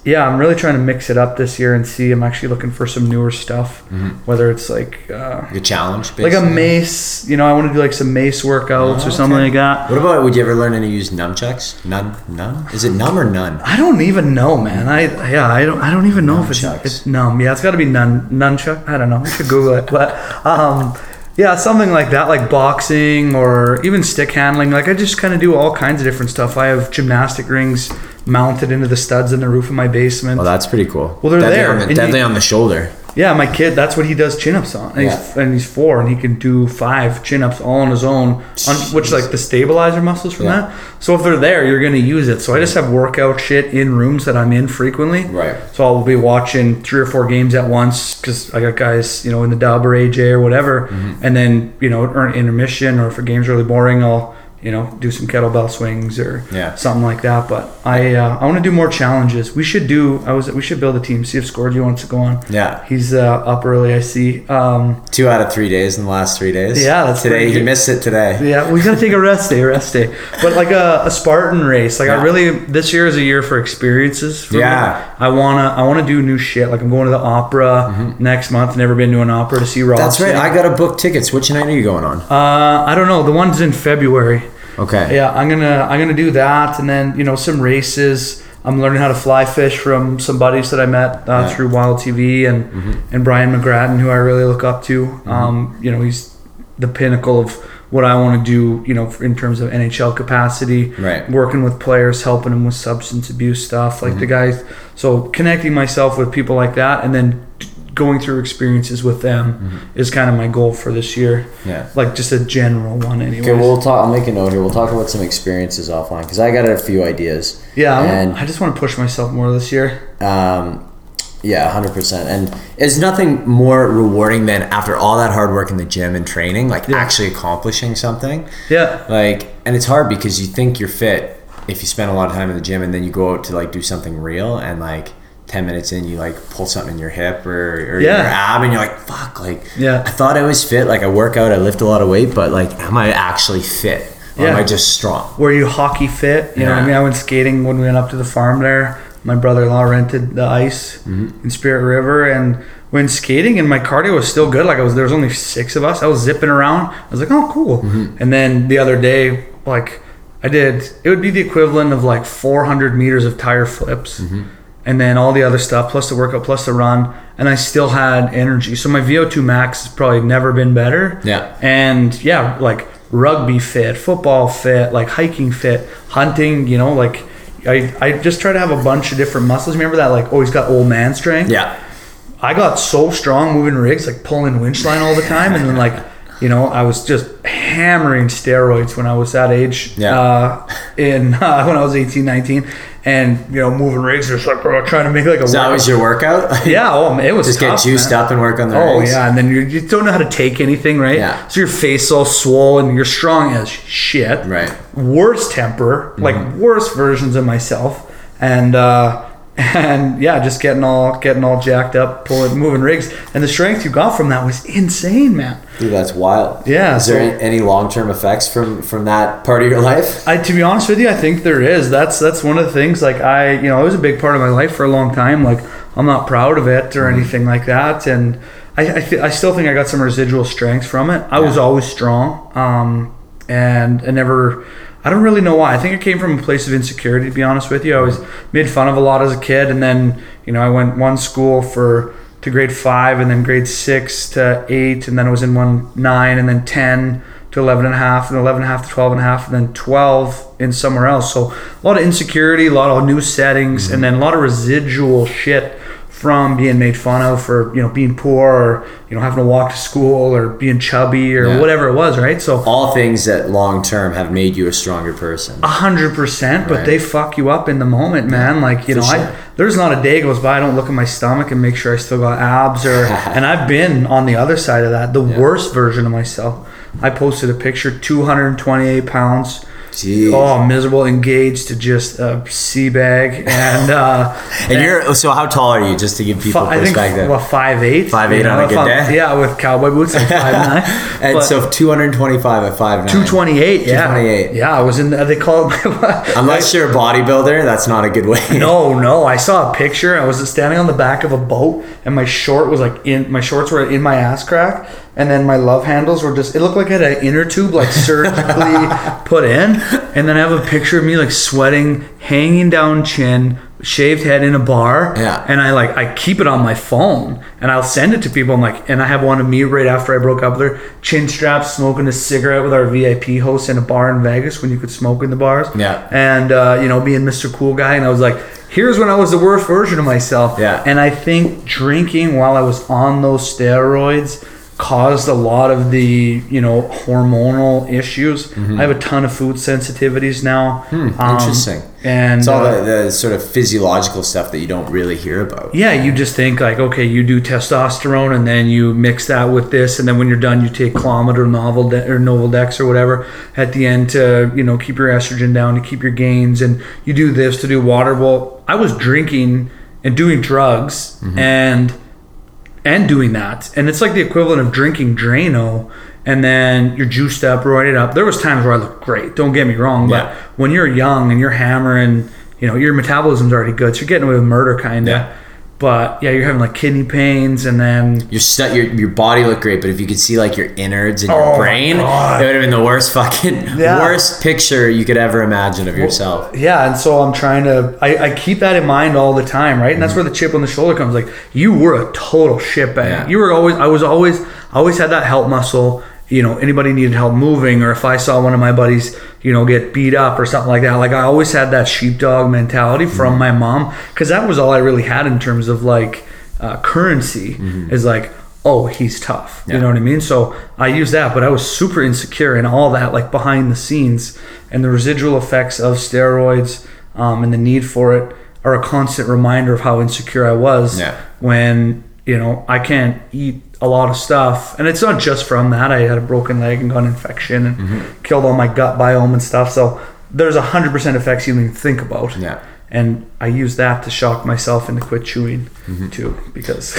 yeah, I'm really trying to mix it up this year and see. I'm actually looking for some newer stuff, mm-hmm. whether it's like uh, a challenge, basically. Like a mace. You know, I want to do like some mace workouts oh, or something okay. like that. What about? Would you ever learn how to use nunchucks? None, none. Is it numb or none? I don't even know, man. I yeah, I don't. I don't even know nunchucks. if it's, it's numb. Yeah, it's got to be nun nunchuck. I don't know. I should Google it, but um, Yeah, something like that, like boxing or even stick handling. Like I just kind of do all kinds of different stuff. I have gymnastic rings mounted into the studs in the roof of my basement. Oh, that's pretty cool. Well, they're deadly there. On the, deadly you, on the shoulder. Yeah, my kid, that's what he does chin-ups on. And, yeah. he's, and he's four, and he can do five chin-ups all on his own, on, which like the stabilizer muscles from yeah. that. So if they're there, you're going to use it. So I just have workout shit in rooms that I'm in frequently. Right. So I'll be watching three or four games at once because I got guys, you know, in the dub or A J or whatever. Mm-hmm. And then, you know, earn intermission, or if a game's really boring, I'll, you know, do some kettlebell swings or yeah. something like that. But I uh, I want to do more challenges. We should do. I was. We should build a team. See if Scorgy wants to go on. Yeah, he's uh, up early. I see. Um, Two out of three days in the last three days. Yeah, that's today. He missed it today. Yeah, we're gonna take a rest day. Rest day. But like a, a Spartan race. Like yeah. I really. This year is a year for experiences. For yeah. Me. I wanna. I wanna do new shit. Like I'm going to the opera mm-hmm. next month. Never been to an opera to see Ross. That's right. Yet. I gotta book tickets. Which night are you going on? Uh, I don't know. The one's in February. Okay. Yeah, I'm gonna I'm gonna do that, and then you know some races. I'm learning how to fly fish from some buddies that I met uh, yeah. through Wild T V and mm-hmm. and Brian McGrattan, who I really look up to. Mm-hmm. Um, you know, he's the pinnacle of what I want to do. You know, in terms of N H L capacity, right? Working with players, helping them with substance abuse stuff, like mm-hmm. the guys. So connecting myself with people like that, and then going through experiences with them mm-hmm. is kind of my goal for this year. Yeah. Like just a general one anyway. Okay, we'll talk. I'll make a note here. We'll talk about some experiences offline because I got a few ideas. Yeah, and I just want to push myself more this year. Um, yeah, one hundred percent. And it's nothing more rewarding than after all that hard work in the gym and training, like yeah. actually accomplishing something. Yeah. Like, and it's hard because you think you're fit if you spend a lot of time in the gym, and then you go out to like do something real, and like ten minutes in you like pull something in your hip or, or yeah. your ab, and you're like, fuck, like yeah. I thought I was fit, like I work out, I lift a lot of weight, but like am I actually fit or yeah. am I just strong? Were you hockey fit? You yeah. know what I mean? I went skating when we went up to the farm there. My brother-in-law rented the ice mm-hmm. in Spirit River, and went skating, and my cardio was still good. Like I was, there was only six of us. I was zipping around. I was like, oh cool. Mm-hmm. And then the other day, like I did, it would be the equivalent of like four hundred meters of tire flips. Mm-hmm. And then all the other stuff, plus the workout, plus the run, and I still had energy. So my V O two max has probably never been better. Yeah. And yeah, like rugby fit, football fit, like hiking fit, hunting, you know, like I, I just try to have a bunch of different muscles. Remember that, like, oh, he's got old man strength? Yeah. I got so strong moving rigs, like pulling winch line all the time, and then like, you know, I was just hammering steroids when I was that age. Yeah. Uh, in uh, when I was eighteen, nineteen. And, you know, moving rigs, just like, bro, trying to make like a so workout. That was your workout? Yeah, oh, man, it was just tough, just get juiced man. Up and work on the oh, rigs. Oh, yeah, and then you, you don't know how to take anything, right? Yeah. So your face all swollen, you're strong as shit. Right. Worse temper, mm-hmm. like worse versions of myself. And, uh, and yeah, just getting all getting all jacked up, pulling, moving rigs. And the strength you got from that was insane, man. Dude, that's wild. Yeah. Is so, there any long-term effects from, from that part of your life? I, to be honest with you, I think there is. That's that's one of the things. Like I, you know, it was a big part of my life for a long time. Like I'm not proud of it or mm-hmm. anything like that. And I I, th- I still think I got some residual strength from it. I yeah. was always strong. Um, and I never. I don't really know why. I think it came from a place of insecurity, to be honest with you. I was made fun of a lot as a kid, and then, you know, I went one school for to grade five, and then grade six to eight, and then I was in one nine, and then ten to eleven and a half, and eleven and a half to twelve and a half, and then twelve in somewhere else. So a lot of insecurity, a lot of new settings, mm-hmm. and then a lot of residual shit from being made fun of for, you know, being poor, or, you know, having to walk to school, or being chubby, or yeah. whatever it was, right? So all things that long term have made you a stronger person. A hundred percent, but they fuck you up in the moment, man. Like, you for know, sure. I, there's not a day goes by I don't look at my stomach and make sure I still got abs, or and I've been on the other side of that, the yeah. worst version of myself. I posted a picture, two hundred twenty-eight pounds. Jeez. Oh, miserable, engaged to just a sea bag, and uh, and, and you're so how tall are you? Just to give people perspective, I think what five eight, five eight on a good I'm, day. Yeah, with cowboy boots, like five nine. And but so two hundred twenty five at five nine. Two twenty eight, yeah, two twenty eight. Yeah, I was in. They call it. Unless you're a bodybuilder, that's not a good way. No, no. I saw a picture. I was standing on the back of a boat, and my short was like in. My shorts were in my ass crack. And then my love handles were just, it looked like I had an inner tube like surgically put in. And then I have a picture of me like sweating, hanging down chin, shaved head in a bar. Yeah. And I like, I keep it on my phone and I'll send it to people. I'm like, and I have one of me right after I broke up with her, chin straps, smoking a cigarette with our V I P host in a bar in Vegas when you could smoke in the bars. Yeah. And, uh, you know, being Mister Cool Guy. And I was like, here's when I was the worst version of myself. Yeah. And I think drinking while I was on those steroids caused a lot of the, you know, hormonal issues. Mm-hmm. I have a ton of food sensitivities now. Hmm, um, interesting. And it's all uh, the, the sort of physiological stuff that you don't really hear about. Yeah, you just think like, okay, you do testosterone and then you mix that with this, and then when you're done, you take Clomid or Novel De- or Noveldex or whatever at the end to, you know, keep your estrogen down, to keep your gains, and you do this to do water. Well, I was drinking and doing drugs mm-hmm. and and doing that, and it's like the equivalent of drinking Drano and then you're juiced up, roided up. There was times where I looked great, don't get me wrong, yeah. but when you're young and you're hammering, you know, your metabolism's already good, so you're getting away with murder kind of. Yeah. But yeah, you're having like kidney pains, and then your stu- your your body looked great, but if you could see like your innards and your oh brain, that would have been the worst fucking yeah. worst picture you could ever imagine of yourself. Well, yeah, and so I'm trying to I, I keep that in mind all the time, right? And that's mm-hmm. where the chip on the shoulder comes. Like, you were a total shitbag. Yeah. You were always I was always I always had that help muscle. You know, anybody needed help moving, or if I saw one of my buddies, you know, get beat up or something like that, like I always had that sheepdog mentality from mm-hmm. my mom, because that was all I really had in terms of like uh, currency mm-hmm. is like, oh, he's tough. Yeah. You know what I mean? So I used that, but I was super insecure and all that, like behind the scenes, and the residual effects of steroids um, and the need for it are a constant reminder of how insecure I was yeah. when, you know, I can't eat a lot of stuff, and it's not just from that. I had a broken leg and got an infection and mm-hmm. killed all my gut biome and stuff, so there's a hundred percent effects you don't even think about. Yeah. And I use that to shock myself into quit chewing mm-hmm. too, because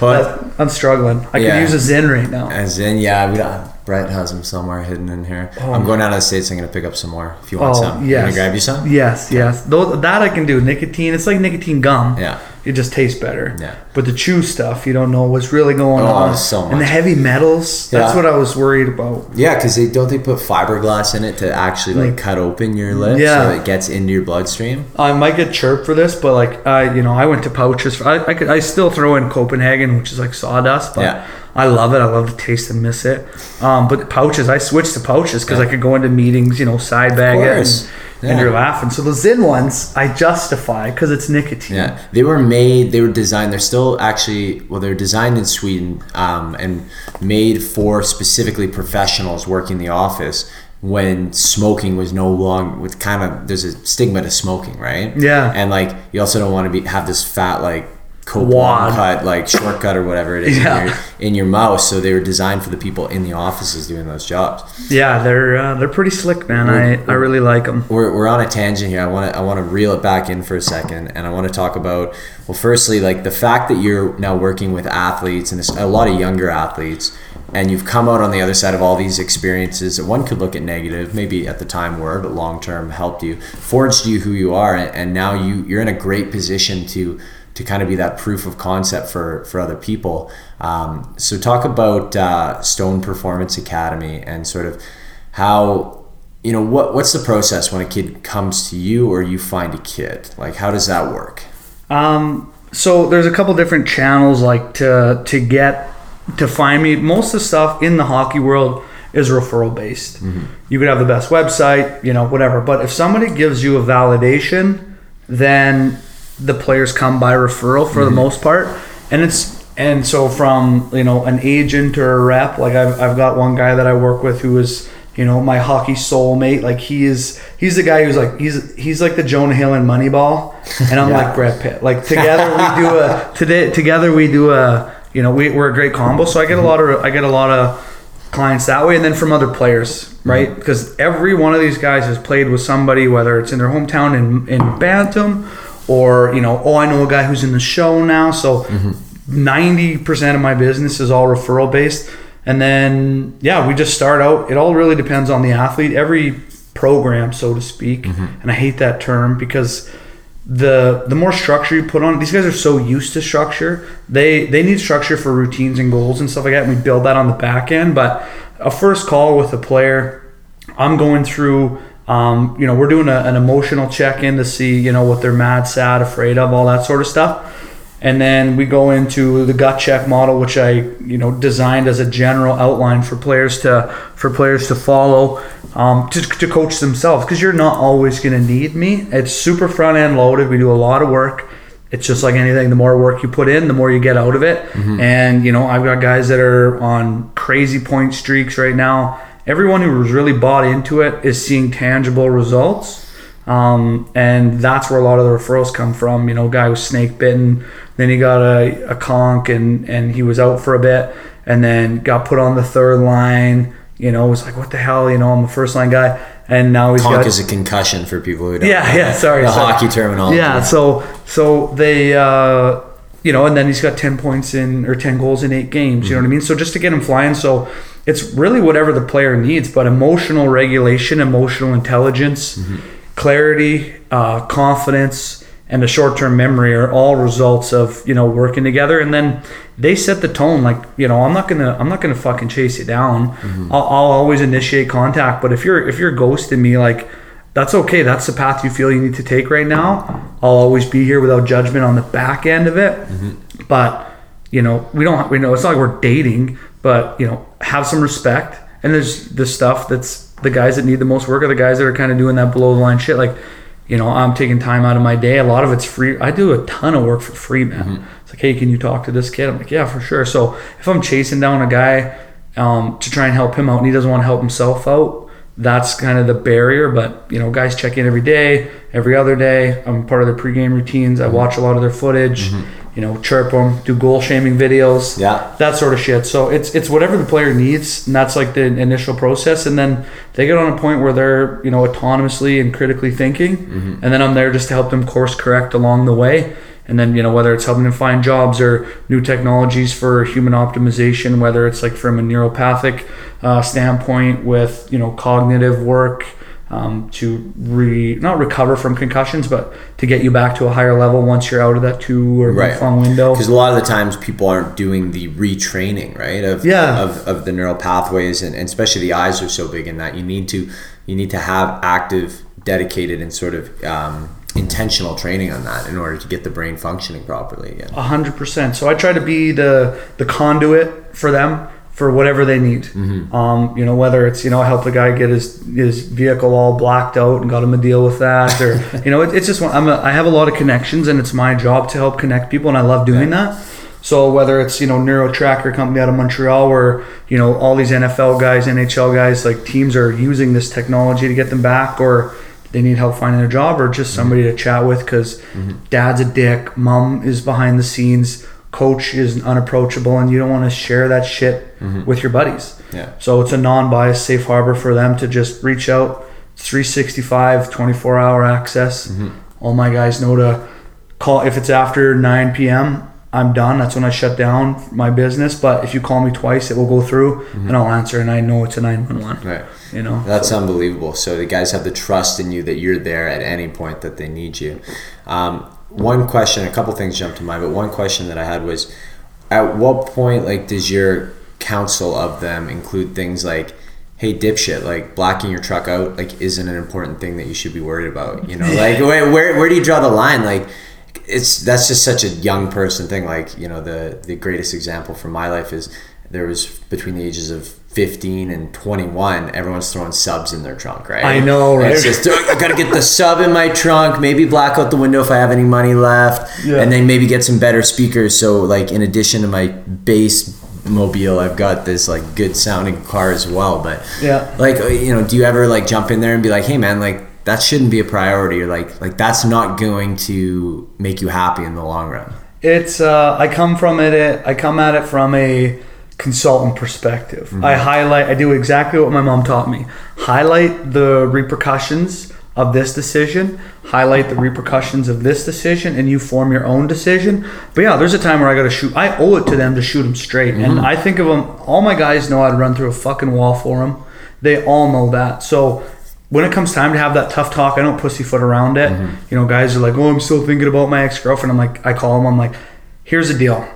well, that, I'm struggling. I yeah. could use a Zen right now. A Zen, yeah. We don't, Brett has them somewhere hidden in here. Oh, I'm going out of the States. I'm going to pick up some more if you want oh, some. Yes. Can I grab you some? Yes, yes. Though, that I can do. Nicotine, it's like nicotine gum. Yeah. It just tastes better. Yeah. But the chew stuff, you don't know what's really going oh, on. So much. And the heavy metals, yeah. that's what I was worried about. Yeah, because they don't they put fiberglass in it to actually like, like cut open your lips yeah. so it gets into your bloodstream? I might get chirped for this, but like I, uh, you know, I went to pouches. For, I I, could, I still throw in Copenhagen, which is like sawdust, but yeah. I love it. I love the taste and miss it. Um, but pouches, I switched to pouches because yeah. I could go into meetings, you know, side bag it, and, yeah. and you're laughing. So the Zyn ones, I justify because it's nicotine. Yeah, they were made. They were designed. They're still actually well, they're designed in Sweden um, and made for specifically professionals working the office. When smoking was no longer with kind of there's a stigma to smoking, right? Yeah. And like you also don't want to be have this fat like Coupon cut like shortcut or whatever it is yeah. in, your, in your mouth. So they were designed for the people in the offices doing those jobs. Yeah, they're uh, they're pretty slick, man. We're, I, I really like them. We're we're on a tangent here. I want to I want to reel it back in for a second, and I want to talk about well, firstly, like the fact that you're now working with athletes and a lot of younger athletes, and you've come out on the other side of all these experiences that one could look at negative, maybe at the time were, but long term helped you, forged you who you are, and, and now you you're in a great position to. to kind of be that proof of concept for, for other people. Um, so talk about uh, Stone Performance Academy and sort of how, you know, what what's the process when a kid comes to you or you find a kid? Like, how does that work? Um, so there's a couple different channels like to to get, to find me. Most of the stuff in the hockey world is referral based. Mm-hmm. You could have the best website, you know, whatever. But if somebody gives you a validation, then the players come by referral for mm-hmm. the most part, and it's and so from you know an agent or a rep, like I've I've got one guy that I work with who is you know my hockey soulmate, like he is he's the guy who's like he's he's like the Jonah Hill in Moneyball, and I'm yeah. like Brad Pitt, like together we do a today together we do a you know we we're a great combo. So I get mm-hmm. a lot of I get a lot of clients that way, and then from other players, right? Because mm-hmm. every one of these guys has played with somebody, whether it's in their hometown in in Bantam. Or, you know, oh, I know a guy who's in the show now. So mm-hmm. ninety percent of my business is all referral based. And then, yeah, we just start out. It all really depends on the athlete, every program, so to speak. Mm-hmm. And I hate that term because the the more structure you put on, these guys are so used to structure. They, they need structure for routines and goals and stuff like that. And we build that on the back end. But a first call with a player, I'm going through Um, you know, we're doing a, an emotional check-in to see, you know, what they're mad, sad, afraid of, all that sort of stuff. And then we go into the gut check model, which I, you know, designed as a general outline for players to for players to follow, um, to, to coach themselves, because you're not always going to need me. It's super front-end loaded. We do a lot of work. It's just like anything. The more work you put in, the more you get out of it. Mm-hmm. And, you know, I've got guys that are on crazy point streaks right now. Everyone who was really bought into it is seeing tangible results. Um, and that's where a lot of the referrals come from. You know, guy was snake bitten, then he got a, a conk and, and he was out for a bit, and then got put on the third line. You know, was like, what the hell? You know, I'm a first line guy. And now he's conk got, is a concussion for people who don't yeah, know yeah, sorry, the sorry. hockey terminology. Yeah, so, so they, uh, you know, and then he's got ten points in, or ten goals in eight games. Mm-hmm. You know what I mean? So just to get him flying. So it's really whatever the player needs, but emotional regulation, emotional intelligence, mm-hmm. clarity, uh, confidence, and the short-term memory are all results of, you know, working together. And then they set the tone. Like, you know, I'm not gonna, I'm not gonna fucking chase you down. Mm-hmm. I'll, I'll always initiate contact. But if you're, if you're ghosting me, like, that's okay. That's the path you feel you need to take right now. I'll always be here without judgment on the back end of it. Mm-hmm. But, you know, we don't, we know it's not like we're dating, but, you know, have some respect. And there's the stuff that's, the guys that need the most work are the guys that are kind of doing that below the line shit. Like, you know, I'm taking time out of my day. A lot of it's free. I do a ton of work for free, man. Mm-hmm. It's like, hey, can you talk to this kid? I'm like, yeah, for sure. So if I'm chasing down a guy um, to try and help him out and he doesn't want to help himself out, that's kind of the barrier. But, you know, guys check in every day, every other day. I'm part of their pregame routines. I watch a lot of their footage. Mm-hmm. You know, chirp them, do goal shaming videos, yeah, that sort of shit. So it's it's whatever the player needs, and that's like the initial process. And then they get on a point where they're, you know, autonomously and critically thinking, mm-hmm. and then I'm there just to help them course correct along the way. And then, you know, whether it's helping them find jobs or new technologies for human optimization, whether it's like from a neuropathic uh, standpoint with, you know, cognitive work, Um, to re not recover from concussions, but to get you back to a higher level once you're out of that two or right. long window. Because a lot of the times people aren't doing the retraining, right? Of yeah. of, of the neural pathways, and, and especially the eyes are so big in that you need to you need to have active, dedicated, and sort of um, intentional training on that in order to get the brain functioning properly again. A hundred percent. So I try to be the the conduit for them, for whatever they need. Mm-hmm. Um, you know, whether it's, you know, I helped a guy get his, his vehicle all blacked out and got him a deal with that, or, you know, it, it's just, one, I'm a, I have a lot of connections, and it's my job to help connect people, and I love doing yeah. that. So whether it's, you know, Neurotracker company out of Montreal, where, you know, all these N F L guys, N H L guys, like teams are using this technology to get them back, or they need help finding a job, or just somebody mm-hmm. to chat with because mm-hmm. dad's a dick, mom is behind the scenes, coach is unapproachable, and you don't want to share that shit mm-hmm. with your buddies. Yeah. So it's a non-biased safe harbor for them to just reach out. three sixty-five, twenty-four hour access. Mm-hmm. All my guys know to call. If it's after nine p.m., I'm done. That's when I shut down my business. But if you call me twice, it will go through, mm-hmm. and I'll answer, and I know it's a nine one one. Right. You know, that's so unbelievable. So the guys have the trust in you that you're there at any point that they need you. Um, One question, a couple things jumped to mind, but one question that I had was, at what point, like, does your counsel of them include things like, hey, dipshit, like, blacking your truck out, like, isn't an important thing that you should be worried about, you know? Like, where, where where do you draw the line? Like, it's that's just such a young person thing. Like, you know, the, the greatest example from my life is there was between the ages of fifteen and twenty-one, everyone's throwing subs in their trunk, right? I know, right? It's just, I gotta get the sub in my trunk, maybe black out the window if I have any money left, yeah. and then maybe get some better speakers. So, like, in addition to my bass mobile, I've got this, like, good sounding car as well. But, yeah, like, you know, do you ever, like, jump in there and be like, hey, man, like, that shouldn't be a priority, or like, like that's not going to make you happy in the long run? It's, uh, I come from it, I come at it from a consultant perspective. Mm-hmm. I highlight, I do exactly what my mom taught me. Highlight the repercussions of this decision, highlight the repercussions of this decision, and you form your own decision. But yeah, there's a time where I gotta shoot, I owe it to them to shoot them straight. Mm-hmm. And I think of them, all my guys know I'd run through a fucking wall for them. They all know that. So when it comes time to have that tough talk, I don't pussyfoot around it. Mm-hmm. You know, guys are like, oh, I'm still thinking about my ex-girlfriend. I'm like, I call them, I'm like, here's the deal.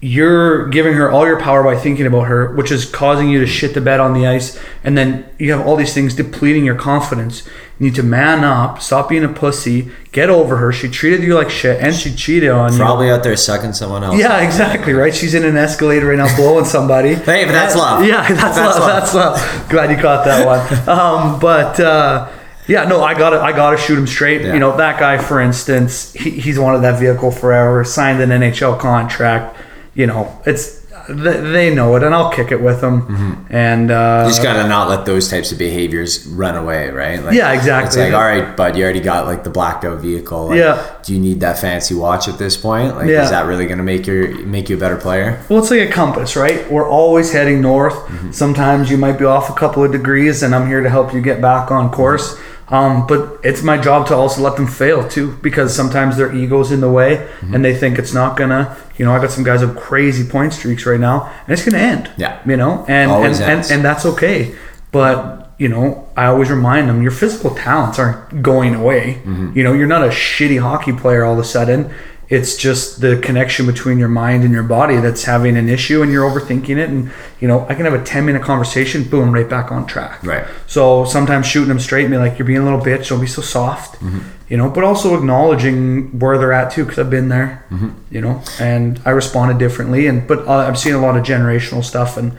you're giving her all your power by thinking about her, which is causing you to shit the bed on the ice. And then you have all these things depleting your confidence. You need to man up, stop being a pussy, get over her. She treated you like shit and she cheated on Probably you. Probably out there sucking someone else. Yeah, exactly, right? She's in an Escalade right now blowing somebody. Hey, but that's love. Yeah, that's, that's love, love, that's love. Glad you caught that one. Um, but... Uh, Yeah, no, I gotta, I gotta shoot him straight. Yeah. You know, that guy, for instance, he, he's wanted that vehicle forever. Signed an N H L contract. You know, it's th- they know it, and I'll kick it with them. Mm-hmm. And uh, you just gotta not let those types of behaviors run away, right? Like, yeah, exactly. It's like, all right, bud, you already got like the blacked out vehicle. Like, yeah. Do you need that fancy watch at this point? Like, yeah. Is that really gonna make your make you a better player? Well, it's like a compass, right? We're always heading north. Mm-hmm. Sometimes you might be off a couple of degrees, and I'm here to help you get back on course. Mm-hmm. Um, but it's my job to also let them fail too, because sometimes their ego's in the way, mm-hmm. and they think it's not gonna, you know, I got some guys with crazy point streaks right now and it's gonna end. Yeah. You know, and and, and and that's okay. But, you know, I always remind them your physical talents aren't going away. Mm-hmm. You know, you're not a shitty hockey player all of a sudden. It's just the connection between your mind and your body that's having an issue, and you're overthinking it. And, you know, I can have a ten minute conversation, boom, right back on track. Right. So sometimes shooting them straight, me like, you're being a little bitch, don't be so soft, mm-hmm. you know, but also acknowledging where they're at too, because I've been there, mm-hmm. you know, and I responded differently. And, but I've seen a lot of generational stuff. And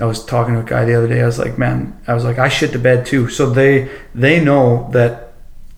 I was talking to a guy the other day, I was like, man, I was like, I shit the bed too. So they, they know that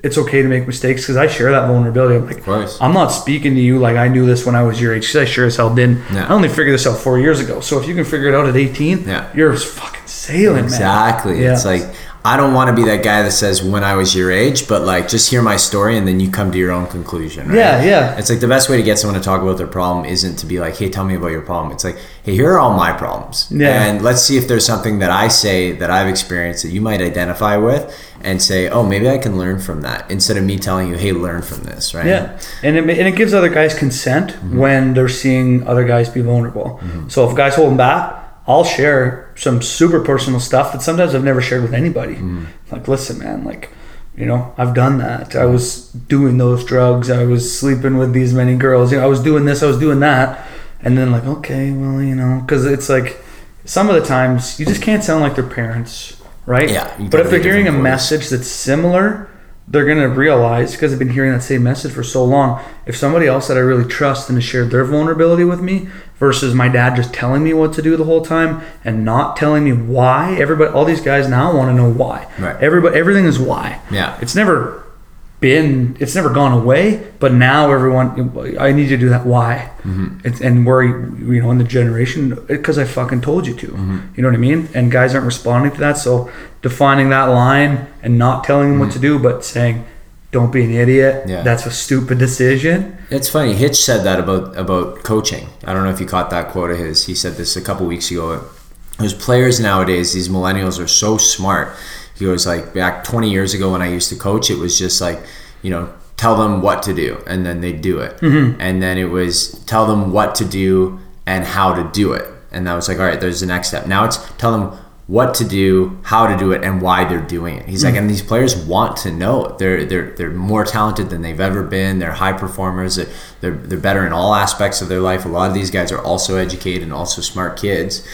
it's okay to make mistakes, because I share that vulnerability. I'm like, I'm not speaking to you like I knew this when I was your age, because I sure as hell didn't. Yeah. I only figured this out four years ago. So if you can figure it out at eighteen, yeah. you're fucking sailing, exactly. man. Exactly. Yeah. It's like, I don't want to be that guy that says when I was your age, but like, just hear my story and then you come to your own conclusion. Right? Yeah, yeah. It's like the best way to get someone to talk about their problem isn't to be like, hey, tell me about your problem. It's like, hey, here are all my problems. Yeah. And let's see if there's something that I say that I've experienced that you might identify with and say, oh, maybe I can learn from that, instead of me telling you, hey, learn from this, right? Yeah. And it, and it gives other guys consent mm-hmm. when they're seeing other guys be vulnerable. Mm-hmm. So if guys hold them back, I'll share some super personal stuff that sometimes I've never shared with anybody. Mm. Like, listen, man, like, you know, I've done that. I was doing those drugs. I was sleeping with these many girls. You know, I was doing this, I was doing that. And then like, okay, well, you know, because it's like some of the times you just can't sound like their parents, right? Yeah. But if they're hearing a voice. message that's similar, they're going to realize, because I've been hearing that same message for so long, if somebody else that I really trust and has shared their vulnerability with me versus my dad just telling me what to do the whole time and not telling me why. Everybody, all these guys now want to know why. Right. Everybody, everything is why. Yeah. It's never been, it's never gone away, but now everyone, I need to do that why. Mm-hmm. It's, and we're, you know, in the generation, because I fucking told you to. Mm-hmm. You know what I mean? And guys aren't responding to that, so defining that line and not telling them mm-hmm. what to do, but saying, don't be an idiot. Yeah. That's a stupid decision. It's funny. Hitch said that about, about coaching. I don't know if you caught that quote of his. He said this a couple weeks ago. There's players nowadays, these millennials are so smart. He goes, like, back twenty years ago when I used to coach, it was just like, you know, tell them what to do and then they do it. Mm-hmm. And then it was tell them what to do and how to do it. And that was like, all right, there's the next step. Now it's tell them what to do, how to do it, and why they're doing it. He's mm-hmm. like, and these players want to know. They're they're they're more talented than they've ever been. They're high performers. They're they're, they're better in all aspects of their life. A lot of these guys are also educated and also smart kids.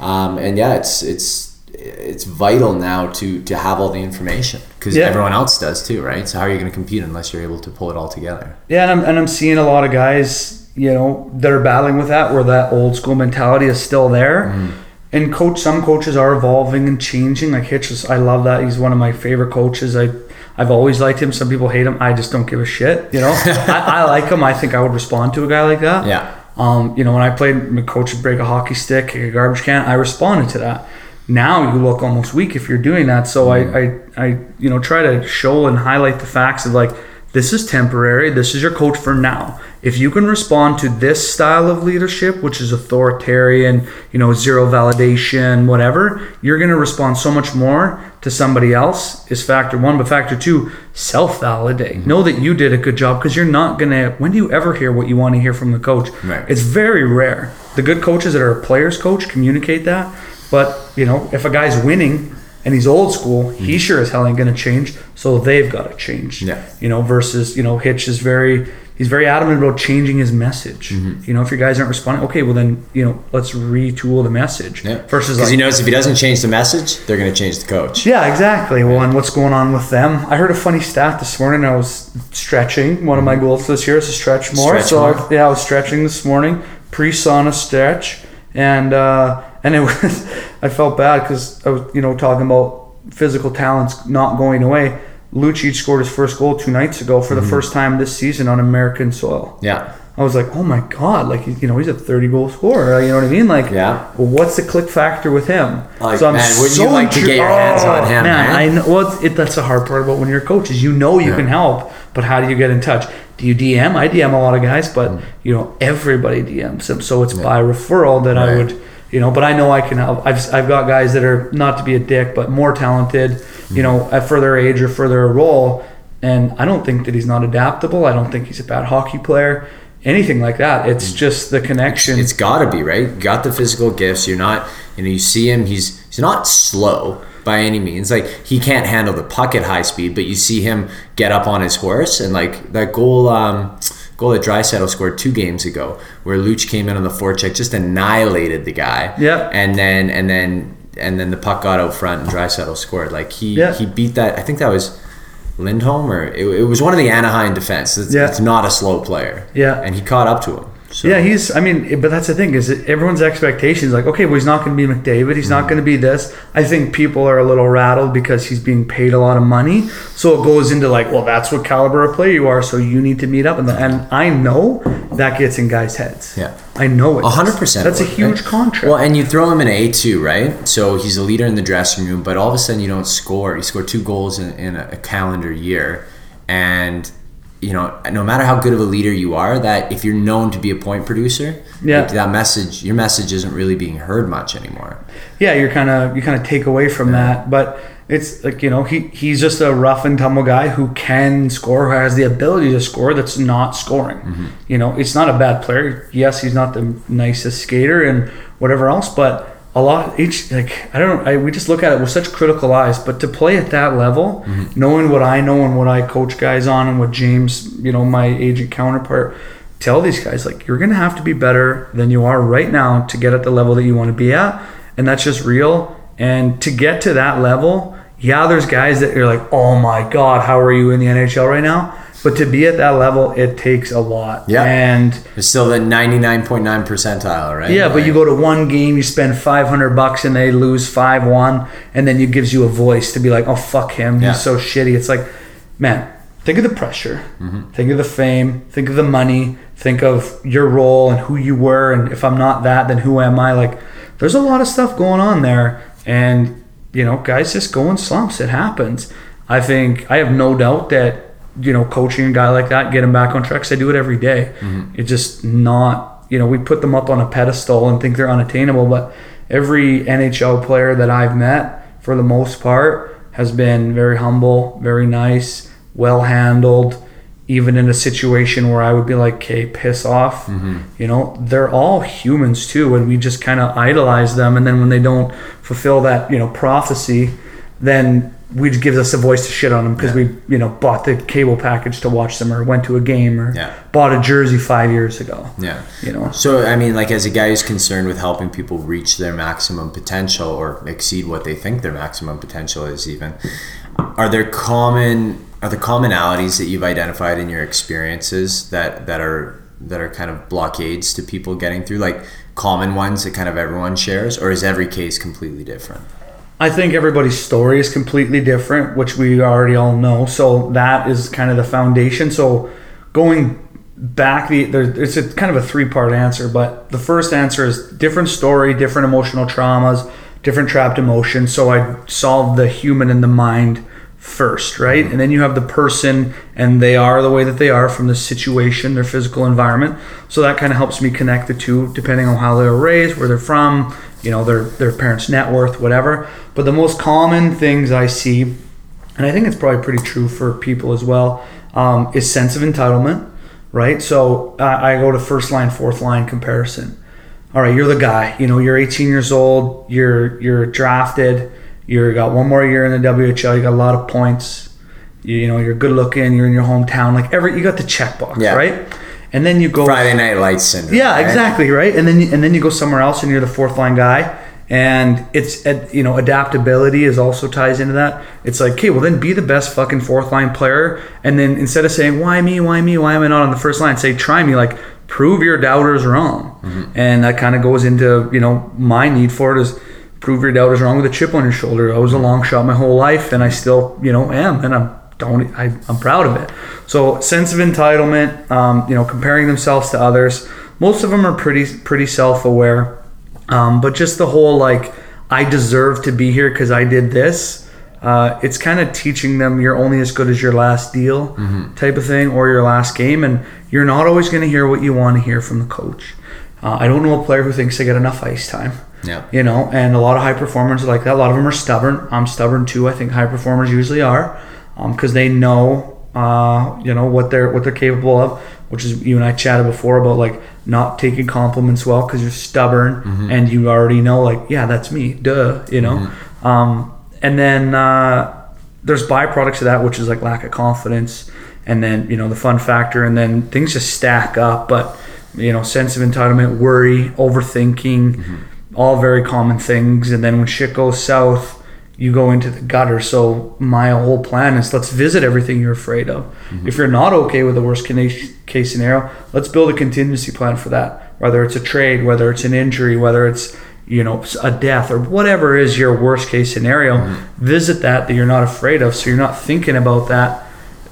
Um, and yeah, it's it's. It's vital now to to have all the information, because yeah. everyone else does too, right? So how are you going to compete unless you're able to pull it all together? Yeah, and I'm and I'm seeing a lot of guys, you know, that are battling with that, where that old school mentality is still there. Mm. And coach, some coaches are evolving and changing. Like Hitch, is, I love that. He's one of my favorite coaches. I I've always liked him. Some people hate him. I just don't give a shit. You know, I, I like him. I think I would respond to a guy like that. Yeah. Um, you know, when I played, my coach would break a hockey stick, kick a garbage can. I responded to that. Now you look almost weak if you're doing that. So mm. I, I, I, you know, try to show and highlight the facts of like, this is temporary. This is your coach for now. If you can respond to this style of leadership, which is authoritarian, you know, zero validation, whatever, you're going to respond so much more to somebody else, is factor one. But factor two, self-validate. Mm-hmm. Know that you did a good job, because you're not going to, when do you ever hear what you want to hear from the coach? Right. It's very rare. The good coaches that are a player's coach communicate that. But, you know, if a guy's winning and he's old school, he sure as hell ain't going to change. So they've got to change, yeah. you know, versus, you know, Hitch is very, he's very adamant about changing his message. Mm-hmm. You know, if your guys aren't responding, okay, well then, you know, let's retool the message. Yeah. Versus, because like, you notice if he doesn't change the message, they're going to change the coach. Yeah, exactly. Well, and what's going on with them? I heard a funny stat this morning. I was stretching. One of my goals this year is to stretch more. Stretch so more. I, yeah, I was stretching this morning, pre-sauna stretch, and uh, and it was. I felt bad because I was, you know, talking about physical talents not going away. Lucic scored his first goal two nights ago for the mm-hmm. first time this season on American soil. Yeah. I was like, oh my God, like, you know, he's a thirty-goal scorer. You know what I mean? Like, yeah. Well, what's the click factor with him? Like, so I'm man, wouldn't so you like intru- to get your hands oh, on him, man? man? I know, well, it, that's the hard part about when you're a coach is you know you yeah. can help, but how do you get in touch? Do you D M? I D M a lot of guys, but, mm. you know, everybody D Ms them. So it's yeah. by referral that right. I would... You know, but I know I can help. I've I've got guys that are, not to be a dick, but more talented, you know, at further age or further role. And I don't think that he's not adaptable. I don't think he's a bad hockey player, anything like that. It's just the connection. It's, it's got to be, right? You got the physical gifts. You're not, you know, you see him. He's he's not slow by any means. Like, he can't handle the puck at high speed, but you see him get up on his horse and like that goal. Um, Goal that Draisaitl scored two games ago, where Luch came in on the forecheck, just annihilated the guy. Yeah. And then and then and then the puck got out front, and Draisaitl scored. Like he yeah. he beat that. I think that was Lindholm, or it, it was one of the Anaheim defense. It's, yeah. it's not a slow player. Yeah. And he caught up to him. So. Yeah, he's. I mean, but that's the thing is everyone's expectations. Like, okay, well, he's not going to be McDavid. He's mm-hmm. not going to be this. I think people are a little rattled because he's being paid a lot of money. So it goes into like, well, that's what caliber of player you are. So you need to meet up. And the, and I know that gets in guys' heads. Yeah, I know it. A hundred percent. That's a huge right? contract. Well, and you throw him in A two, right? So he's a leader in the dressing room, but all of a sudden you don't score. You score two goals in, in a calendar year, and. You know, no matter how good of a leader you are, that if you're known to be a point producer, yeah. that message, your message isn't really being heard much anymore. Yeah, you're kind of you kind of take away from yeah. that, but it's like, you know, he he's just a rough and tumble guy who can score, who has the ability to score. That's not scoring. Mm-hmm. You know, it's not a bad player. Yes, he's not the nicest skater and whatever else, but a lot each like I don't. I, we just look at it with such critical eyes. But to play at that level, mm-hmm. knowing what I know and what I coach guys on, and what James, you know, my agent counterpart. Tell these guys, like, you're going to have to be better than you are right now to get at the level that you want to be at. And that's just real. And to get to that level, yeah, there's guys that you're like, oh my God, how are you in the N H L right now? But to be at that level, it takes a lot. Yeah. And it's still the ninety-nine point nine percentile, right? Yeah, like, but you go to one game, you spend five hundred bucks and they lose five one, and then it gives you a voice to be like, oh, fuck him. Yeah. He's so shitty. It's like, man, think of the pressure, mm-hmm. think of the fame, think of the money, think of your role and who you were, and if I'm not that, then who am I? Like, there's a lot of stuff going on there, and you know, guys just go in slumps. It happens. I think I have no doubt that, you know, coaching a guy like that, get him back on track, because I do it every day. Mm-hmm. It's just not, you know, we put them up on a pedestal and think they're unattainable, but every N H L player that I've met, for the most part, has been very humble, very nice, well handled, even in a situation where I would be like, okay, piss off. Mm-hmm. You know, they're all humans too, and we just kind of idolize them, and then when they don't fulfill that, you know, prophecy, then we just gives us a voice to shit on them because yeah. we, you know, bought the cable package to watch them, or went to a game, or yeah. bought a jersey five years ago. Yeah. You know? So, I mean, like, as a guy who's concerned with helping people reach their maximum potential or exceed what they think their maximum potential is even, are there common, are the commonalities that you've identified in your experiences that, that are, that are kind of blockades to people getting through, like common ones that kind of everyone shares, or is every case completely different? I think everybody's story is completely different, which we already all know. So that is kind of the foundation. So going back, the there, it's a, kind of a three-part answer, but the first answer is different story, different emotional traumas, different trapped emotions. So I solved the human and the mind first, right? And then you have the person, and they are the way that they are from the situation, their physical environment. So that kind of helps me connect the two, depending on how they were raised, where they're from, you know, their their parents' net worth, whatever. But the most common things I see, and I think it's probably pretty true for people as well, um, is sense of entitlement, right? So uh, I go to first line, fourth line comparison. All right, you're the guy. You know, you're eighteen years old. You're you're drafted. You got one more year in the W H L. You got a lot of points. you know, you're good looking, you're in your hometown, like every, you got the checkbox, yeah. right? And then you go Friday Night Lights syndrome. Yeah, right? Exactly, right? And then you, and then you go somewhere else, and you're the fourth line guy, and it's, you know, adaptability is also ties into that. It's like, okay, well then be the best fucking fourth line player, and then instead of saying why me, why me, why am I not on the first line, say try me, like prove your doubters wrong. Mm-hmm. And that kind of goes into, you know, my need for it is prove your doubters wrong with a chip on your shoulder. I was a long shot my whole life, and I still, you know, am, and I'm. Don't, I, I'm proud of it. So sense of entitlement, um, you know, comparing themselves to others. Most of them are pretty pretty self-aware, um, but just the whole like I deserve to be here because I did this. Uh, it's kind of teaching them you're only as good as your last deal mm-hmm. type of thing, or your last game, and you're not always going to hear what you want to hear from the coach. Uh, I don't know a player who thinks they get enough ice time. Yeah, you know, and a lot of high performers are like that. A lot of them are stubborn. I'm stubborn too. I think high performers usually are. Because um, they know, uh, you know what they're what they're capable of, which is you and I chatted before about like not taking compliments well because you're stubborn mm-hmm. and you already know like yeah that's me, duh, you know. Mm-hmm. Um, and then uh, there's byproducts of that, which is like lack of confidence, and then you know the fun factor, and then things just stack up. But you know, sense of entitlement, worry, overthinking, mm-hmm. all very common things. And then when shit goes south, you go into the gutter. So my whole plan is let's visit everything you're afraid of. Mm-hmm. If you're not okay with the worst case scenario, let's build a contingency plan for that. Whether it's a trade, whether it's an injury, whether it's, you know, a death or whatever is your worst case scenario, mm-hmm. visit that that you're not afraid of. So you're not thinking about that,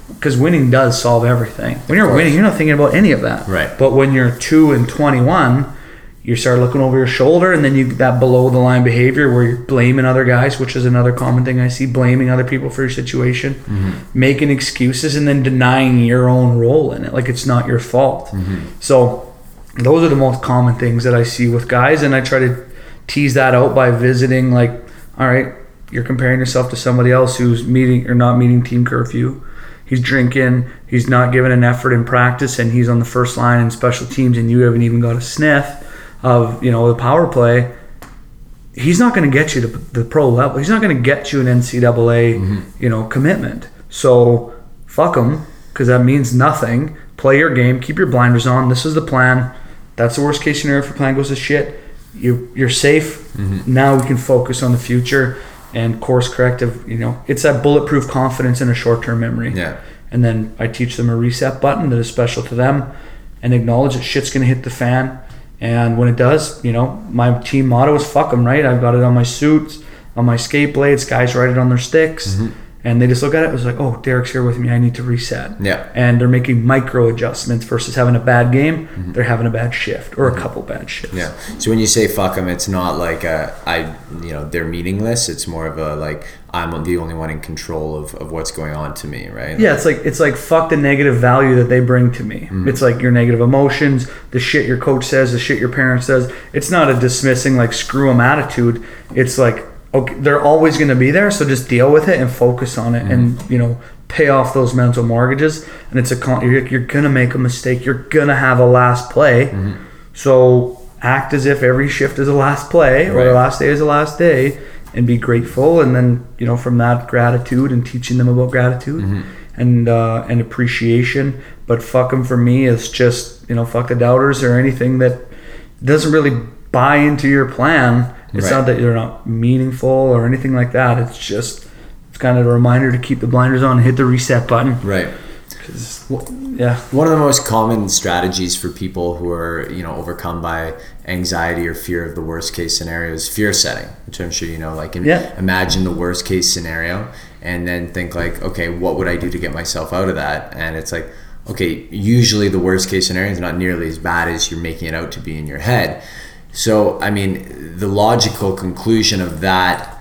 because winning does solve everything. When you're winning, you're not thinking about any of that. Right. But when you're two and twenty-one, you start looking over your shoulder, and then you that below-the-line behavior where you're blaming other guys, which is another common thing I see, blaming other people for your situation, mm-hmm. making excuses, and then denying your own role in it, like it's not your fault. Mm-hmm. So those are the most common things that I see with guys, and I try to tease that out by visiting, like, all right, you're comparing yourself to somebody else who's meeting or not meeting team curfew. He's drinking, he's not giving an effort in practice, and he's on the first line in special teams, and you haven't even got a sniff of, you know, the power play. He's not going to get you to the pro level. He's not going to get you an N C double A, mm-hmm. you know, commitment. So fuck him, because that means nothing. Play your game. Keep your blinders on. This is the plan. That's the worst case scenario. If your plan goes to shit, you, you're safe. Mm-hmm. Now we can focus on the future and course corrective. You know, it's that bulletproof confidence in a short-term memory. Yeah. And then I teach them a reset button that is special to them, and acknowledge that shit's going to hit the fan. And when it does, you know, my team motto is fuck them, right? I've got it on my suits, on my skate blades. Guys write it on their sticks. Mm-hmm. And they just look at it. It was like, oh, Derek's here with me. I need to reset. Yeah. And they're making micro adjustments versus having a bad game. Mm-hmm. They're having a bad shift or mm-hmm. a couple bad shifts. Yeah. So when you say fuck them, it's not like a, I, you know, they're meaningless. It's more of a like, I'm the only one in control of, of what's going on to me, right? Yeah, it's like it's like fuck the negative value that they bring to me. Mm-hmm. It's like your negative emotions, the shit your coach says, the shit your parents says. It's not a dismissing, like, screw them attitude. It's like, okay, they're always going to be there, so just deal with it and focus on it mm-hmm. and, you know, pay off those mental mortgages. And it's a con- you're, you're going to make a mistake. You're going to have a last play. Mm-hmm. So act as if every shift is a last play right. or the last day is the last day. And be grateful, and then you know from that gratitude and teaching them about gratitude mm-hmm. and uh, and appreciation. But fuck them for me is just you know fuck the doubters or anything that doesn't really buy into your plan. It's right. not that you're not meaningful or anything like that. It's just it's kind of a reminder to keep the blinders on and hit the reset button. Right. Yeah. One of the most common strategies for people who are, you know, overcome by anxiety or fear of the worst case scenario is fear setting, which I'm sure you know, like yeah. imagine the worst case scenario and then think like, okay, what would I do to get myself out of that? And it's like, okay, usually the worst case scenario is not nearly as bad as you're making it out to be in your head. So, I mean, the logical conclusion of that,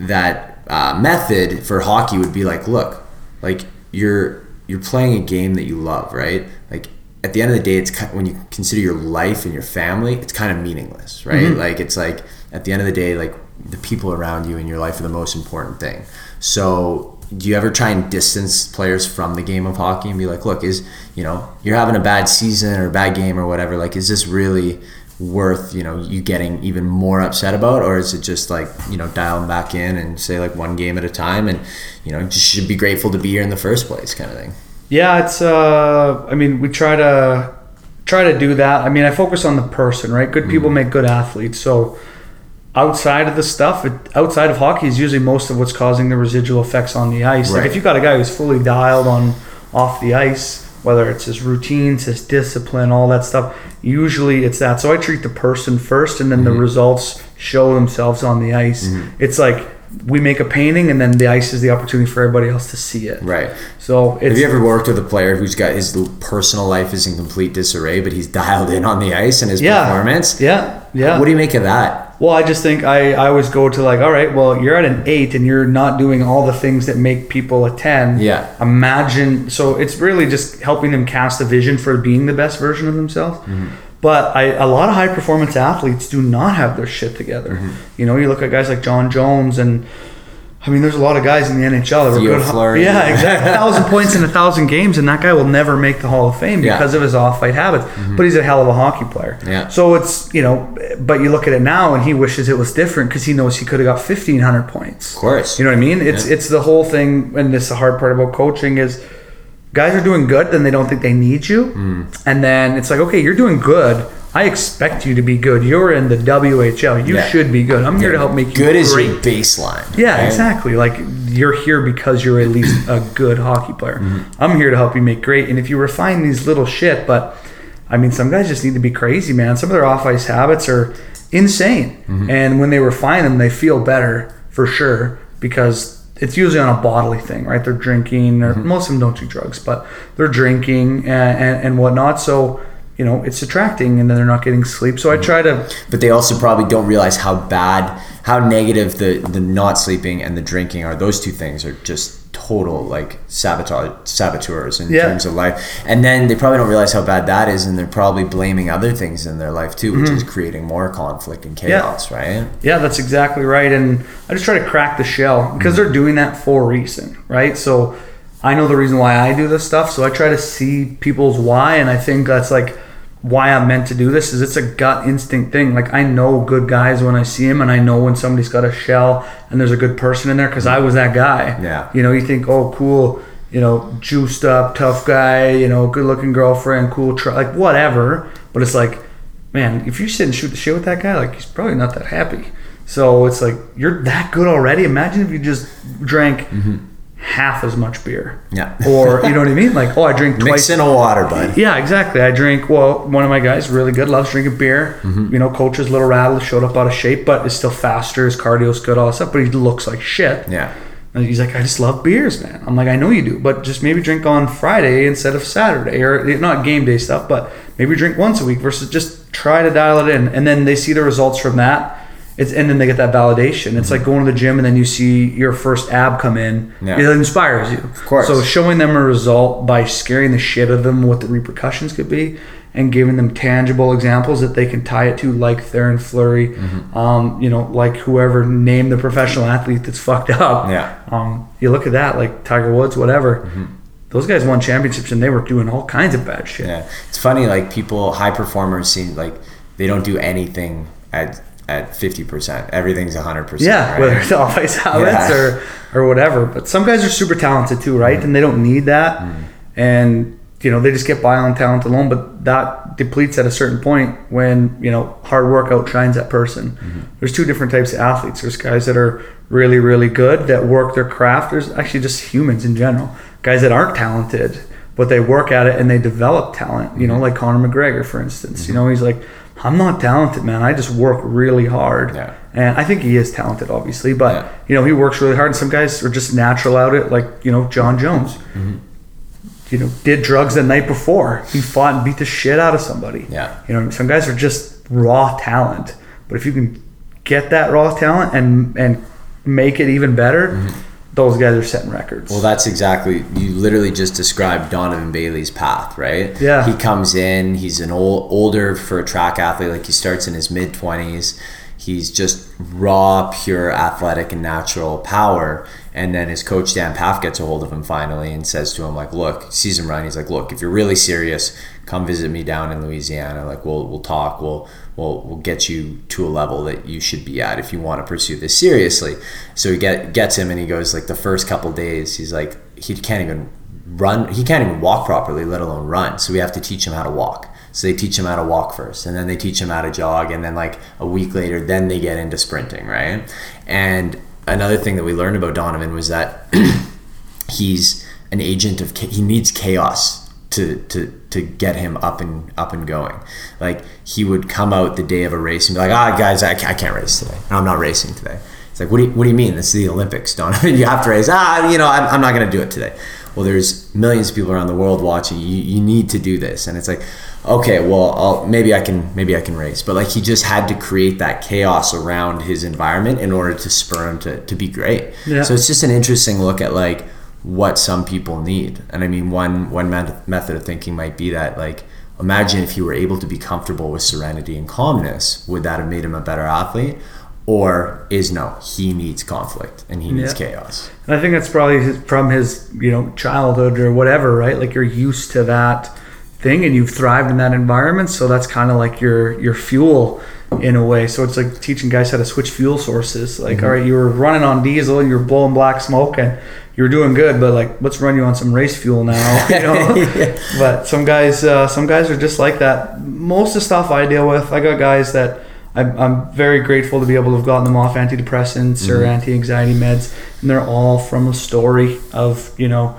that uh, method for hockey would be like, look, like you're, you're playing a game that you love, right? Like at the end of the day, it's kind of, when you consider your life and your family, it's kind of meaningless, right? Mm-hmm. Like it's like at the end of the day, like the people around you in your life are the most important thing. So do you ever try and distance players from the game of hockey and be like, look, is, you know, you're having a bad season or a bad game or whatever. Like, is this really worth, you know, you getting even more upset about? Or is it just like, you know, dial them back in and say like one game at a time, and, you know, just should be grateful to be here in the first place kind of thing? Yeah, it's, uh, I mean, we try to try to do that. I mean, I focus on the person, right? Good people mm-hmm. make good athletes. So outside of the stuff, it, outside of hockey is usually most of what's causing the residual effects on the ice. Right. Like if you got a guy who's fully dialed on off the ice, whether it's his routines, his discipline, all that stuff, usually it's that. So I treat the person first, and then mm-hmm. the results show themselves on the ice. Mm-hmm. It's like we make a painting, and then the ice is the opportunity for everybody else to see it. Right. So it's, have you ever worked with a player who's got his personal life is in complete disarray, but he's dialed in on the ice and his yeah, performance? Yeah, yeah. What do you make of that? Well, I just think I, I always go to like, all right, well, you're at an eight and you're not doing all the things that make people a ten. Yeah. Imagine. So it's really just helping them cast a vision for being the best version of themselves. Mm-hmm. But I, a lot of high performance athletes do not have their shit together. Mm-hmm. You know, you look at guys like John Jones, and I mean, there's a lot of guys in the N H L that were good. Flurry. Yeah, exactly. A thousand points in a thousand games, and that guy will never make the Hall of Fame because yeah. of his off-fight habits. Mm-hmm. But he's a hell of a hockey player. Yeah. So it's, you know, but you look at it now, and he wishes it was different because he knows he could have got fifteen hundred points. Of course. You know what I mean? It's yeah. it's the whole thing, and this is the hard part about coaching is guys are doing good, then they don't think they need you. Mm. And then it's like, okay, you're doing good. I expect you to be good. You're in the W H L. You yeah. should be good. I'm here yeah. to help make you good. Good is your baseline. Yeah, right? Exactly. Like, you're here because you're at least a good hockey player. Mm-hmm. I'm here to help you make great. And if you refine these little shit, but, I mean, some guys just need to be crazy, man. Some of their off-ice habits are insane. Mm-hmm. And when they refine them, they feel better for sure, because it's usually on a bodily thing, right? They're drinking. Or mm-hmm. most of them don't do drugs, but they're drinking and, and, and whatnot. So, you know, it's attracting, and then they're not getting sleep. So I try to... But they also probably don't realize how bad, how negative the, the not sleeping and the drinking are. Those two things are just total, like, sabotage, saboteurs in yeah. terms of life. And then they probably don't realize how bad that is, and they're probably blaming other things in their life too, which mm-hmm. is creating more conflict and chaos, yeah. right? Yeah, that's exactly right. And I just try to crack the shell, because mm-hmm. they're doing that for a reason, right? So I know the reason why I do this stuff, so I try to see people's why, and I think that's, like, why I'm meant to do this is it's a gut instinct thing. Like, I know good guys when I see them, and I know when somebody's got a shell and there's a good person in there, because I was that guy. Yeah. You know, you think, oh, cool, you know, juiced up, tough guy, you know, good looking girlfriend, cool, tr- like whatever. But it's like, man, if you sit and shoot the shit with that guy, like, he's probably not that happy. So it's like, you're that good already. Imagine if you just drank mm-hmm. half as much beer. Yeah. Or, you know what I mean? Like, oh, I drink twice. Mix in a water, bud. Yeah, exactly. I drink, well, one of my guys, really good, loves drinking beer. Mm-hmm. You know, coaches, little rattle, showed up out of shape, but is still faster. His cardio's good, all that stuff, but he looks like shit. Yeah. And he's like, I just love beers, man. I'm like, I know you do, but just maybe drink on Friday instead of Saturday, or not game day stuff, but maybe drink once a week versus just try to dial it in. And then they see the results from that. It's, and then they get that validation. It's mm-hmm. like going to the gym and then you see your first ab come in. Yeah. It inspires you. Of course. So showing them a result by scaring the shit out of them, what the repercussions could be, and giving them tangible examples that they can tie it to, like Theron Fleury, mm-hmm. um, you know, like whoever named the professional athlete that's fucked up. Yeah. Um, you look at that, like Tiger Woods, whatever. Mm-hmm. Those guys won championships and they were doing all kinds of bad shit. Yeah. It's funny, like people, high performers seem like they don't do anything at... at fifty percent. Everything's one hundred percent. Yeah, right? Whether it's off-ice habits yeah. or, or whatever. But some guys are super talented too, right? Mm-hmm. And they don't need that. Mm-hmm. And, you know, they just get by on talent alone. But that depletes at a certain point when, you know, hard work outshines that person. Mm-hmm. There's two different types of athletes. There's guys that are really, really good that work their craft. There's actually just humans in general. Guys that aren't talented, but they work at it and they develop talent. Mm-hmm. You know, like Conor McGregor, for instance. Mm-hmm. You know, he's like, I'm not talented, man. I just work really hard. Yeah. And I think he is talented, obviously. But, yeah. you know, he works really hard. And some guys are just natural at it, like, you know, John Jones. Mm-hmm. You know, did drugs the night before. He fought and beat the shit out of somebody. Yeah. You know, some guys are just raw talent. But if you can get that raw talent and, and make it even better... Mm-hmm. Those guys are setting records. Well, that's exactly, you literally just described Donovan Bailey's path, right? Yeah. He comes in, he's an old, older for a track athlete, like he starts in his mid-twenties. He's just raw, pure, athletic, and natural power. And then his coach, Dan Paff, gets a hold of him finally and says to him, like, look, sees him run. He's like, look, if you're really serious, come visit me down in Louisiana. Like, we'll we'll talk. We'll we'll we'll get you to a level that you should be at if you want to pursue this seriously. So he get, gets him, and he goes, like, the first couple of days, he's like, he can't even run. He can't even walk properly, let alone run. So we have to teach him how to walk. So they teach him how to walk first, and then they teach him how to jog, and then like a week later, then they get into sprinting, right? And another thing that we learned about Donovan was that he's an agent of, he needs chaos to to to get him up and up and going. Like, he would come out the day of a race and be like, ah, guys, I can't race today. I'm not racing today. It's like, what do you, what do you mean? This is the Olympics, Donovan. You have to race. Ah, you know, I'm, I'm not going to do it today. Well, there's millions of people around the world watching. You you need to do this. And it's like, okay, well, I'll, maybe I can maybe I can race. But like, he just had to create that chaos around his environment in order to spur him to, to be great. Yeah. So it's just an interesting look at like what some people need. And I mean, one one method of thinking might be that, like, imagine if he were able to be comfortable with serenity and calmness, would that have made him a better athlete? Or is no, he needs conflict and he needs yeah. chaos. And I think that's probably his, from his, you know, childhood or whatever, right? Like, you're used to that thing and you've thrived in that environment. So that's kind of like your, your fuel in a way. So it's like teaching guys how to switch fuel sources. Like, mm-hmm. all right, you were running on diesel and you're blowing black smoke and you're doing good, but like, let's run you on some race fuel now, you know? yeah. But some guys, uh, some guys are just like that. Most of the stuff I deal with, I got guys that, I'm very grateful to be able to have gotten them off antidepressants mm-hmm. or anti-anxiety meds, and they're all from a story of, you know,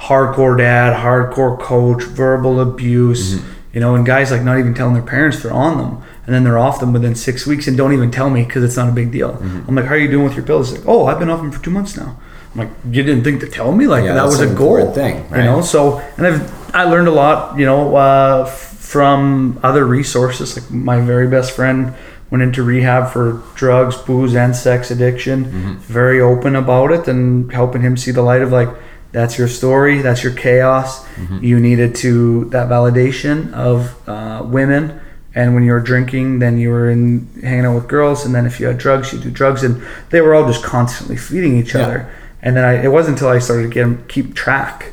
hardcore dad, hardcore coach, verbal abuse, mm-hmm. you know, and guys like not even telling their parents they're on them, and then they're off them within six weeks and don't even tell me because it's not a big deal. Mm-hmm. I'm like, how are you doing with your pills? It's like, oh, I've been off them for two months now. I'm like, you didn't think to tell me? Like, yeah, that was a goal thing, right? You know, so, and I've I learned a lot, you know, uh, from other resources. Like, my very best friend went into rehab for drugs, booze, and sex addiction. Mm-hmm. Very open about it, and helping him see the light of, like, that's your story, that's your chaos. Mm-hmm. You needed to that validation of uh, women, and when you were drinking, then you were in hanging out with girls, and then if you had drugs, you do drugs, and they were all just constantly feeding each yeah. other. And then I, it wasn't until I started to get him keep track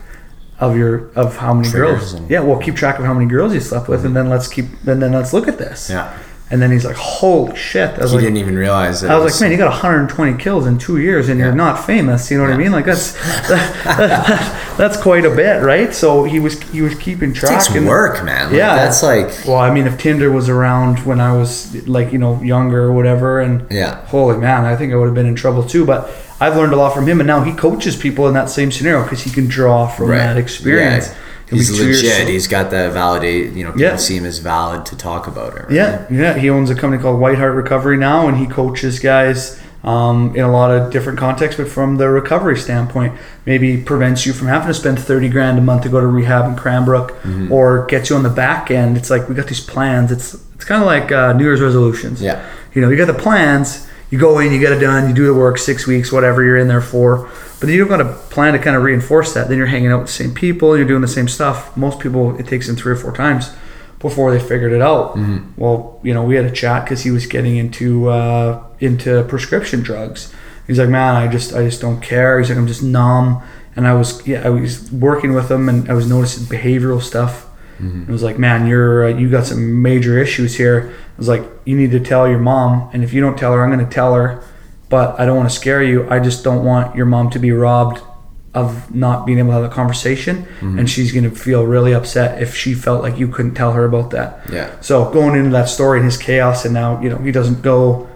of your of how many Triggers girls yeah well keep track of how many girls you slept with, mm-hmm. and then let's keep and then let's look at this yeah and then he's like, holy shit. I was he like, didn't even realize that I was, was like, man, you got one hundred twenty kills in two years and yeah. you're not famous, you know yeah. what I mean? Like, that's that, that, that's quite a bit, right? So he was he was keeping track. It takes and, work, man. Like, yeah that's like, well, I mean, if Tinder was around when I was, like, you know, younger or whatever, and yeah holy man, I think I would have been in trouble too. But I've learned a lot from him, and now he coaches people in that same scenario because he can draw from right. that experience. Yeah. He's legit. Years. He's got that validate, you know, people yeah. see him as valid to talk about it. Right? Yeah, yeah. He owns a company called White Heart Recovery now, and he coaches guys um, in a lot of different contexts, but from the recovery standpoint, maybe prevents you from having to spend thirty grand a month to go to rehab in Cranbrook, mm-hmm. or gets you on the back end. It's like, we got these plans. It's it's kind of like uh, New Year's resolutions. Yeah. You know, you got the plans. You go in, you get it done, you do the work, six weeks, whatever you're in there for. But then you don't got a plan to kind of reinforce that. Then you're hanging out with the same people, you're doing the same stuff. Most people, it takes them three or four times before they figured it out. Mm-hmm. Well, you know, we had a chat because he was getting into uh, into prescription drugs. He's like, man, I just I just don't care. He's like, I'm just numb. And I was yeah, I was working with him, and I was noticing behavioral stuff. Mm-hmm. It was like, man, you're uh, you got some major issues here. I was like, you need to tell your mom, and if you don't tell her, I'm going to tell her, but I don't want to scare you. I just don't want your mom to be robbed of not being able to have a conversation, mm-hmm. and she's going to feel really upset if she felt like you couldn't tell her about that. Yeah. So going into that story and his chaos, and now, you know, he doesn't go,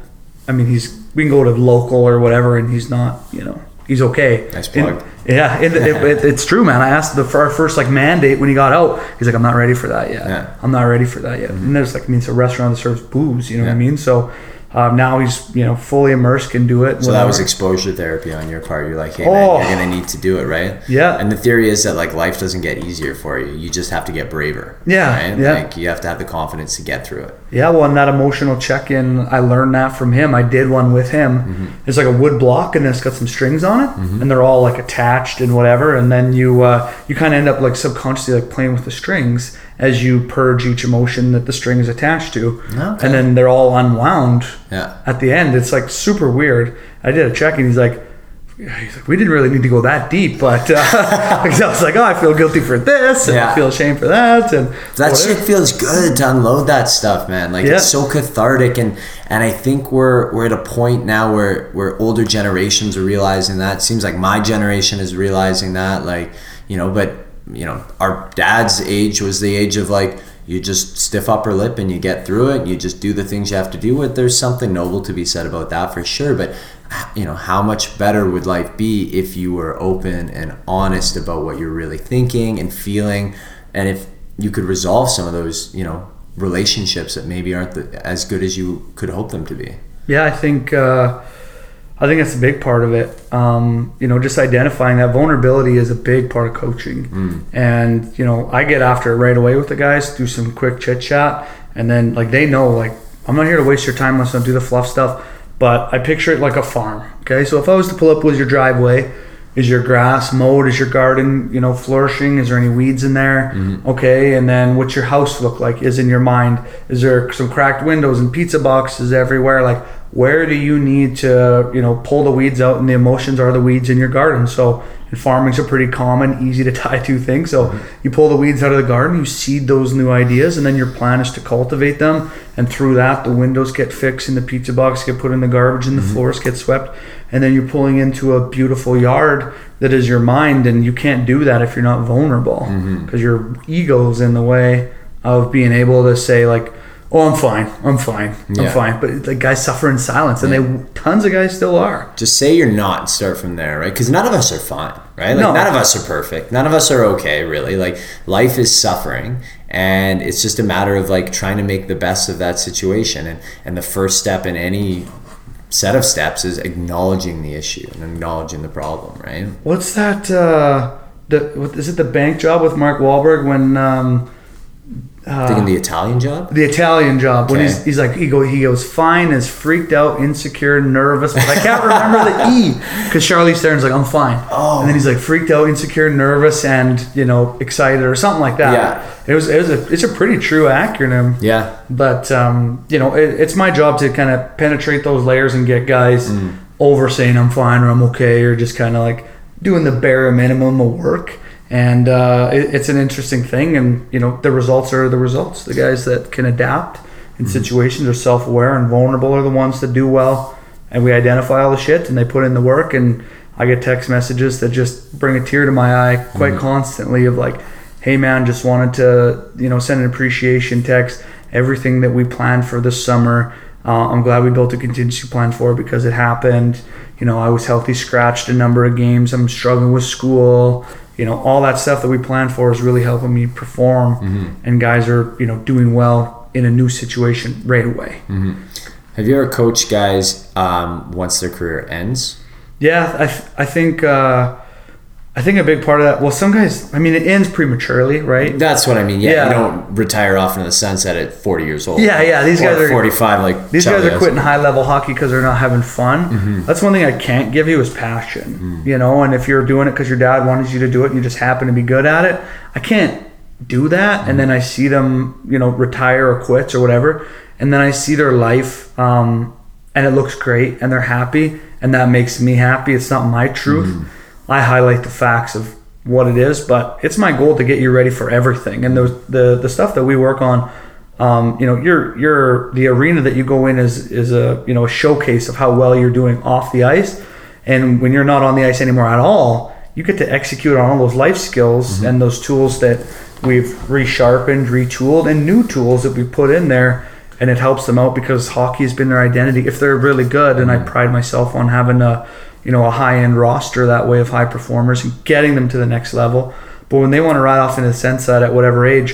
I mean, he's we can go to local or whatever, and he's not, you know, he's okay. Nice plug. And, yeah, it, it, it, it's true, man. I asked the, for our first like mandate when he got out. He's like, I'm not ready for that yet. Yeah. I'm not ready for that yet. Mm-hmm. And there's like, I mean, it's a restaurant that serves booze. You know yeah. what I mean? So um, now he's, you know, fully immersed, can do it. So whatever. That was exposure therapy on your part. You're like, hey, oh. man, you're gonna need to do it, right? Yeah. And the theory is that like life doesn't get easier for you. You just have to get braver. Yeah. Right? Yeah. Like you have to have the confidence to get through it. Yeah, well, and that emotional check-in, I learned that from him. I did one with him. Mm-hmm. It's like a wood block, and it's got some strings on it, mm-hmm. and they're all like attached and whatever. And then you uh, you kind of end up like subconsciously like playing with the strings as you purge each emotion that the string is attached to, okay. and then they're all unwound Yeah. At the end, it's like super weird. I did a check, and he's like, he's like, we didn't really need to go that deep, but uh, because I was like, oh, I feel guilty for this, and yeah. I feel ashamed for that, and that whatever. Shit feels good to unload that stuff, man. Like yeah. it's so cathartic, and and I think we're we're at a point now where where older generations are realizing that. It seems like my generation is realizing that, like you know, but you know, our dad's age was the age of like. You just stiff upper lip and you get through it. And you just do the things you have to do with. There's something noble to be said about that for sure. But you know, how much better would life be if you were open and honest about what you're really thinking and feeling, and if you could resolve some of those, you know, relationships that maybe aren't the, as good as you could hope them to be. Yeah, I think uh, I think that's a big part of it. Um, you know, just identifying that vulnerability is a big part of coaching. Mm. And you know, I get after it right away with the guys, do some quick chit chat, and then like they know, like I'm not here to waste your time. Let's not do the fluff stuff. But I picture it like a farm. Okay, so if I was to pull up, was your driveway, is your grass mowed, is your garden, you know, flourishing, is there any weeds in there? Mm-hmm. Okay, and then what's your house look like is in your mind. Is there some cracked windows and pizza boxes everywhere? Like, where do you need to, you know, pull the weeds out? And the emotions are the weeds in your garden. So, and farming's a pretty common, easy to tie to thing. So mm-hmm. you pull the weeds out of the garden, you seed those new ideas, and then your plan is to cultivate them. And through that, the windows get fixed and the pizza box get put in the garbage and the mm-hmm. floors get swept. And then you're pulling into a beautiful yard that is your mind, and you can't do that if you're not vulnerable because mm-hmm. your ego's in the way of being able to say like, oh, I'm fine, I'm fine, yeah. I'm fine. But the guys suffer in silence, and yeah. they tons of guys still are. Just say you're not and start from there, right? Because none of us are fine, right? Like, no. None of us are perfect. None of us are okay, really. Like, life is suffering. And it's just a matter of like trying to make the best of that situation. And, and the first step in any set of steps is acknowledging the issue and acknowledging the problem, right? What's that? Uh, the is it the bank job with Mark Wahlberg when um, uh, thinking the Italian job? The Italian job okay. when he's he's like he goes he goes fine, is freaked out, insecure, nervous. But I can't remember the E because Charlize Theron's like I'm fine, oh. and then he's like freaked out, insecure, nervous, and you know excited or something like that. Yeah. It was it was a it's a pretty true acronym. Yeah. But um, you know, it, it's my job to kind of penetrate those layers and get guys mm. over saying I'm fine or I'm okay or just kind of like doing the bare minimum of work. And uh, it, it's an interesting thing. And you know, the results are the results. The guys that can adapt in mm. situations are self-aware and vulnerable are the ones that do well. And we identify all the shit and they put in the work. And I get text messages that just bring a tear to my eye quite mm. constantly of like, hey man, just wanted to, you know, send an appreciation text. Everything that we planned for this summer, uh, I'm glad we built a contingency plan for it because it happened. You know, I was healthy, scratched a number of games. I'm struggling with school. You know, all that stuff that we planned for is really helping me perform. Mm-hmm. And guys are, you know, doing well in a new situation right away. Mm-hmm. Have you ever coached guys um, once their career ends? Yeah, I, th- I think... Uh, I think a big part of that, well, some guys, I mean, it ends prematurely, right? That's what I mean. Yeah, yeah. You don't retire off into the sunset at forty years old. Yeah, yeah. These guys are forty-five. Like these guys are quitting high-level hockey because they're not having fun. Mm-hmm. That's one thing I can't give you is passion, mm. you know. And if you're doing it because your dad wanted you to do it and you just happen to be good at it, I can't do that. Mm. And then I see them, you know, retire or quits or whatever, and then I see their life, um, and it looks great, and they're happy, and that makes me happy. It's not my truth. Mm. I highlight the facts of what it is, but it's my goal to get you ready for everything. And the the, the stuff that we work on, um, you know, you're you're the arena that you go in is is a you know a showcase of how well you're doing off the ice. And when you're not on the ice anymore at all, you get to execute on all those life skills mm-hmm. and those tools that we've resharpened, retooled, and new tools that we put in there. And it helps them out because hockey has been their identity if they're really good. And I pride myself on having a you know, a high-end roster that way of high performers and getting them to the next level. But when they want to ride off into the sunset at whatever age,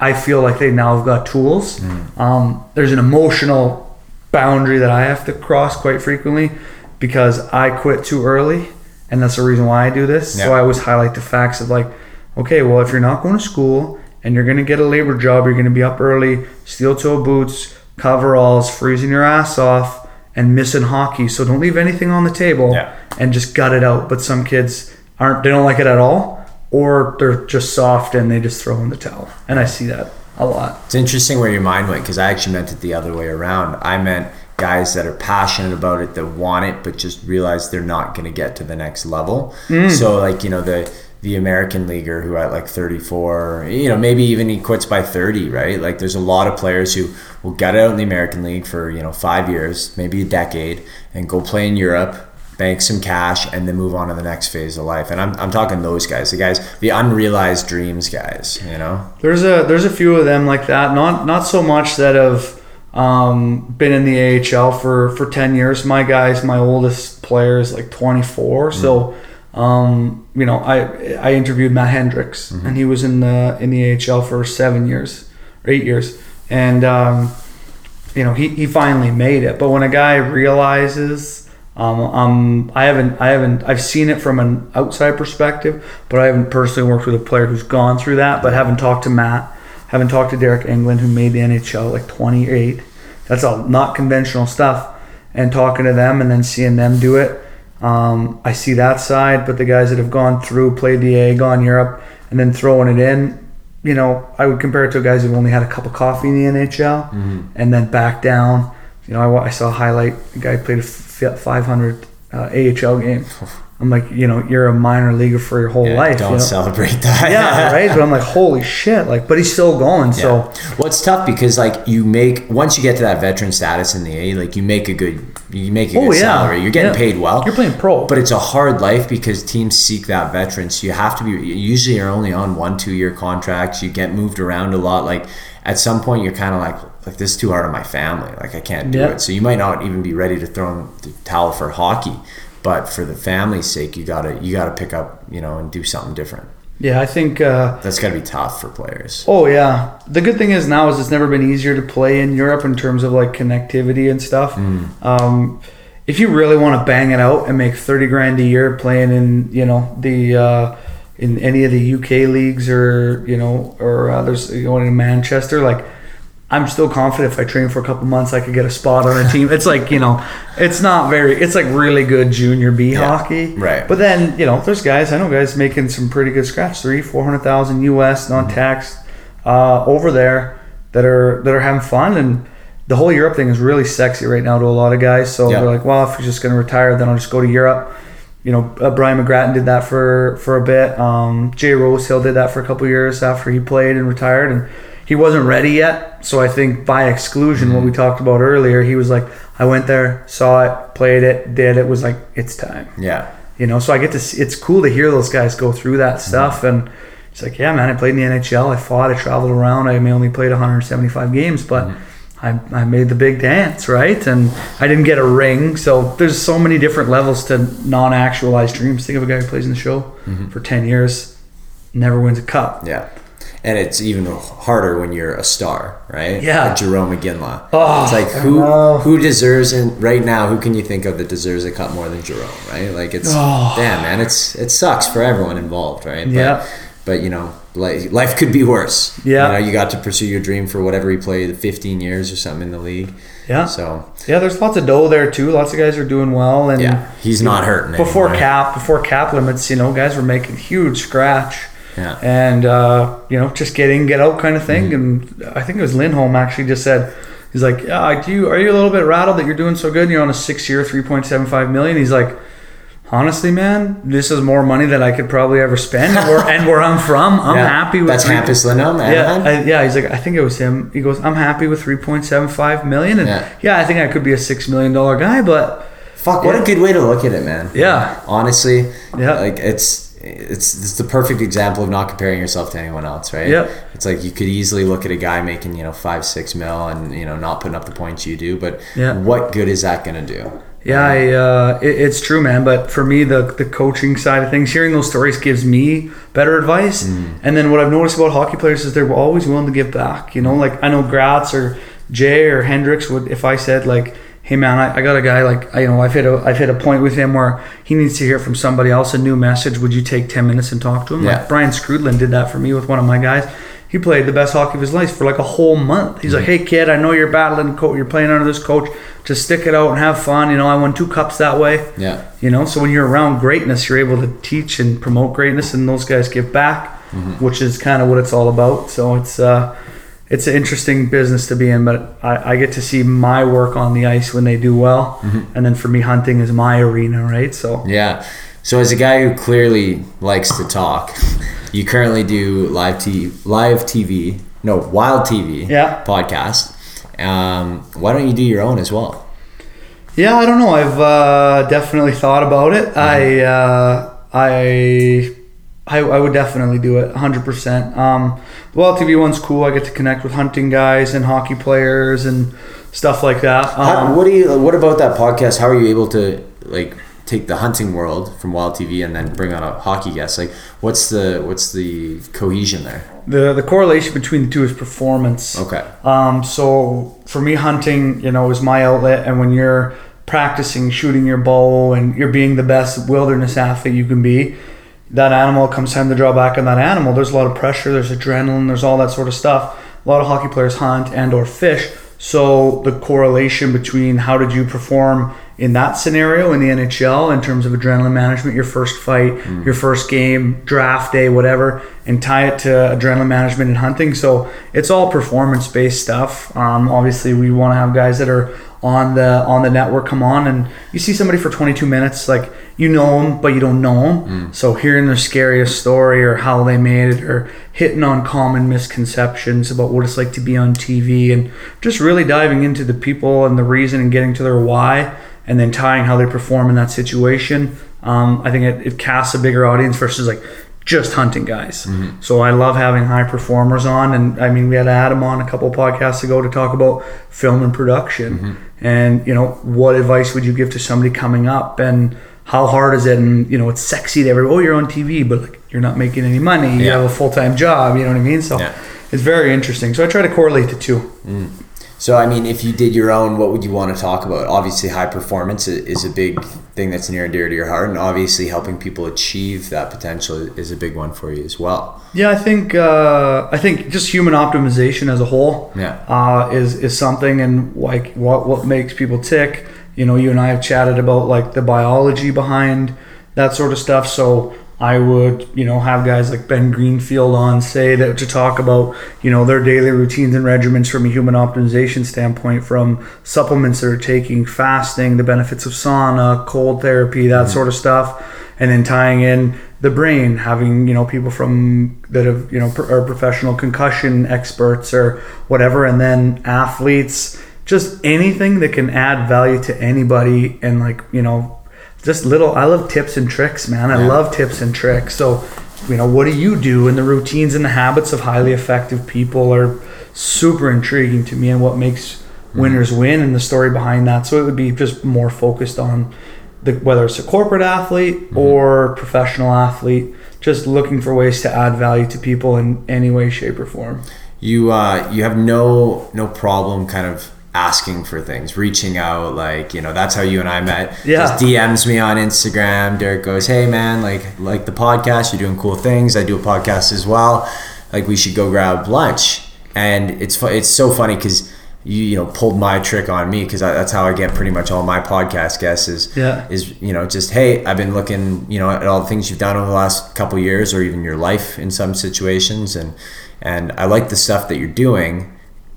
I feel like they now have got tools. Mm. Um, there's an emotional boundary that I have to cross quite frequently because I quit too early, and that's the reason why I do this. Yeah. So I always highlight the facts of like, okay, well, if you're not going to school and you're going to get a labor job, you're going to be up early, steel-toe boots, coveralls, freezing your ass off, and missing hockey, so don't leave anything on the table yeah. and just gut it out. But some kids aren't, they don't like it at all, or they're just soft and they just throw in the towel. And I see that a lot. It's interesting where your mind went because I actually meant it the other way around. I meant guys that are passionate about it, that want it, but just realize they're not going to get to the next level. Mm. So like, you know, the the American leaguer who at like thirty-four, you know, maybe even he quits by thirty, right? Like there's a lot of players who will get out in the American League for, you know, five years, maybe a decade, and go play in Europe, bank some cash, and then move on to the next phase of life. And I'm I'm talking those guys, the guys, the unrealized dreams guys, you know? There's a there's a few of them like that. Not not so much that have um, been in the A H L for, for ten years. My guys, my oldest player is like twenty-four. Mm-hmm. So Um, you know, I I interviewed Matt Hendricks, mm-hmm. and he was in the in the A H L for seven years, or eight years, and um, you know he, he finally made it. But when a guy realizes, um, um, I haven't I haven't I've seen it from an outside perspective, but I haven't personally worked with a player who's gone through that. But haven't talked to Matt, haven't talked to Derek England, who made the N H L like twenty-eight. That's all not conventional stuff, and talking to them and then seeing them do it. Um, I see that side, but the guys that have gone through, played the A, gone Europe, and then throwing it in, you know, I would compare it to guys who've only had a cup of coffee in the N H L, mm-hmm. and then back down. You know, I, I saw a highlight, a guy played a five hundred uh, A H L game. I'm like, you know, you're a minor leaguer for your whole yeah, life. Don't you know? Celebrate that. Yeah, right? But I'm like, holy shit. Like, but he's still going. Yeah. So, well, it's tough because like you make, once you get to that veteran status in the A, like you make a good, you make a oh, good yeah. salary. You're getting yeah. paid well. You're playing pro. But it's a hard life because teams seek that veteran. So you have to be, usually you're only on one, two year contracts. You get moved around a lot. Like at some point you're kind of like, like this is too hard on my family. Like I can't do yep. it. So you might not even be ready to throw in the towel for hockey. But for the family's sake, you gotta you gotta pick up, you know, and do something different. Yeah, I think uh, that's gotta be tough for players. Oh yeah, the good thing is now is it's never been easier to play in Europe in terms of like connectivity and stuff. Mm. Um, if you really want to bang it out and make thirty grand a year playing in, you know, the uh, in any of the U K leagues or you know or uh, there's going to Manchester, like I'm still confident if I train for a couple months, I could get a spot on a team. It's like, you know, it's not very, it's like really good junior B yeah, hockey. Right. But then, you know, there's guys, I know guys making some pretty good scratch, three, four hundred thousand U S non-taxed uh, over there that are, that are having fun. And the whole Europe thing is really sexy right now to a lot of guys. So yeah. they're like, well, if you're just going to retire, then I'll just go to Europe. You know, uh, Brian McGrattan did that for, for a bit. Um, Jay Rosehill did that for a couple years after he played and retired. And he wasn't ready yet, so I think by exclusion, mm-hmm. what we talked about earlier, he was like, I went there, saw it, played it, did it, was like, it's time. Yeah. You know, so I get to see, it's cool to hear those guys go through that stuff, mm-hmm. and it's like, yeah, man, I played in the N H L, I fought, I traveled around, I only played one hundred seventy-five games, but mm-hmm. I, I made the big dance, right? And I didn't get a ring, so there's so many different levels to non-actualized dreams. Think of a guy who plays in the show mm-hmm. for ten years, never wins a cup. Yeah. And it's even harder when you're a star, right? Yeah. Like Jerome Iginla. Oh, it's like who who deserves and right now who can you think of that deserves a cup more than Jerome, right? Like it's oh. damn man, it's it sucks for everyone involved, right? Yeah. But, but you know, life, life could be worse. Yeah. You know, you got to pursue your dream for whatever you played, fifteen years or something in the league. Yeah. So yeah, there's lots of dough there too. Lots of guys are doing well, and yeah, he's not hurting. Before anymore. cap, before cap limits, you know, guys were making huge scratch. Yeah. And, uh, you know, just get in, get out kind of thing. Mm-hmm. And I think it was Lindholm actually just said, he's like, yeah, do you, are you a little bit rattled that you're doing so good and you're on a six-year, three point seven five million dollars? He's like, honestly, man, this is more money than I could probably ever spend. Or, and where I'm from, I'm yeah. happy with That's Hampus Lindholm, yeah, I, yeah, he's like, I think it was him. He goes, I'm happy with three point seven five million dollars. And yeah. yeah, I think I could be a six million dollars guy, but... Fuck, what yeah. a good way to look at it, man. Yeah. Honestly, yeah. like it's... It's, it's the perfect example of not comparing yourself to anyone else, right? Yep. It's like you could easily look at a guy making, you know, five, six mil and, you know, not putting up the points you do, but yep. what good is that going to do? Yeah, I, uh, it, it's true, man. But for me, the, the coaching side of things, hearing those stories gives me better advice. Mm. And then what I've noticed about hockey players is they're always willing to give back. You know, like I know Gratz or Jay or Hendricks would, if I said like, hey man, I, I got a guy like I, you know I've hit a I've hit a point with him where he needs to hear from somebody else a new message. Would you take ten minutes and talk to him? Yeah. Like Brian Scrudland did that for me with one of my guys. He played the best hockey of his life for like a whole month. He's mm-hmm. like, hey kid, I know you're battling, co- you're playing under this coach. Just stick it out and have fun. You know, I won two cups that way. Yeah. You know, so when you're around greatness, you're able to teach and promote greatness, and those guys give back, mm-hmm. which is kind of what it's all about. So it's uh, it's an interesting business to be in, but I, I get to see my work on the ice when they do well. Mm-hmm. And then for me, hunting is my arena, right? So yeah. So as a guy who clearly likes to talk, you currently do live T V, live T V, no, Wild T V yeah. podcast. Um, why don't you do your own as well? Yeah, I don't know. I've uh, definitely thought about it. Mm-hmm. I, uh, I, I, I would definitely do it, one hundred percent. Um, well, T V one's cool. I get to connect with hunting guys and hockey players and stuff like that. Um, How, what do you? What about that podcast? How are you able to like take the hunting world from Wild T V and then bring on a hockey guest? Like, what's the what's the cohesion there? The the correlation between the two is performance. Okay. Um. So for me, hunting, you know, is my outlet, and when you're practicing shooting your bow and you're being the best wilderness athlete you can be, that animal comes time to draw back on that animal. There's a lot of pressure. There's adrenaline. There's all that sort of stuff. A lot of hockey players hunt and or fish. So the correlation between how did you perform in that scenario in the N H L in terms of adrenaline management, your first fight, mm. your first game, draft day, whatever, and tie it to adrenaline management and hunting. So it's all performance-based stuff. Um, obviously, we want to have guys that are on the on the network come on, and you see somebody for twenty-two minutes, like you know them but you don't know them. Mm. So hearing their scariest story or how they made it or hitting on common misconceptions about what it's like to be on T V and just really diving into the people and the reason and getting to their why and then tying how they perform in that situation. Um, I think it, it casts a bigger audience versus like just hunting guys. Mm-hmm. So I love having high performers on, and I mean we had Adam on a couple of podcasts ago to talk about film and production. Mm-hmm. And you know, what advice would you give to somebody coming up and how hard is it? And you know, it's sexy to everybody, oh you're on T V, but like you're not making any money. Yeah. You have a full-time job, you know what I mean? So yeah. It's very interesting. So I try to correlate the two. Mm. So I mean, if you did your own, what would you want to talk about? Obviously, high performance is a big thing that's near and dear to your heart, and obviously helping people achieve that potential is a big one for you as well. Yeah, I think uh, I think just human optimization as a whole, yeah, uh, is is something, and like what what makes people tick. You know, you and I have chatted about like the biology behind that sort of stuff. So I would, you know, have guys like Ben Greenfield on say that to talk about, you know, their daily routines and regimens from a human optimization standpoint, from supplements they're taking, fasting, the benefits of sauna, cold therapy, that mm-hmm. sort of stuff, and then tying in the brain, having, you know, people from that have, you know, are professional concussion experts or whatever, and then athletes, just anything that can add value to anybody and like, you know, just little, I love tips and tricks, man. I yeah. love tips and tricks. So, you know, what do you do? And the routines and the habits of highly effective people are super intriguing to me, and what makes mm-hmm. winners win and the story behind that. So it would be just more focused on the, whether it's a corporate athlete mm-hmm. or professional athlete, just looking for ways to add value to people in any way, shape, or form. You uh, you have no no problem kind of asking for things, reaching out, like, you know, that's how you and I met. Yeah. Just D Ms me on Instagram. Derek goes, hey man, like like the podcast, you're doing cool things. I do a podcast as well. Like, we should go grab lunch. And it's fu- it's so funny because you you know pulled my trick on me, because that's how I get pretty much all my podcast guests is yeah. is you know just, hey, I've been looking you know at all the things you've done over the last couple of years, or even your life in some situations, and and I like the stuff that you're doing,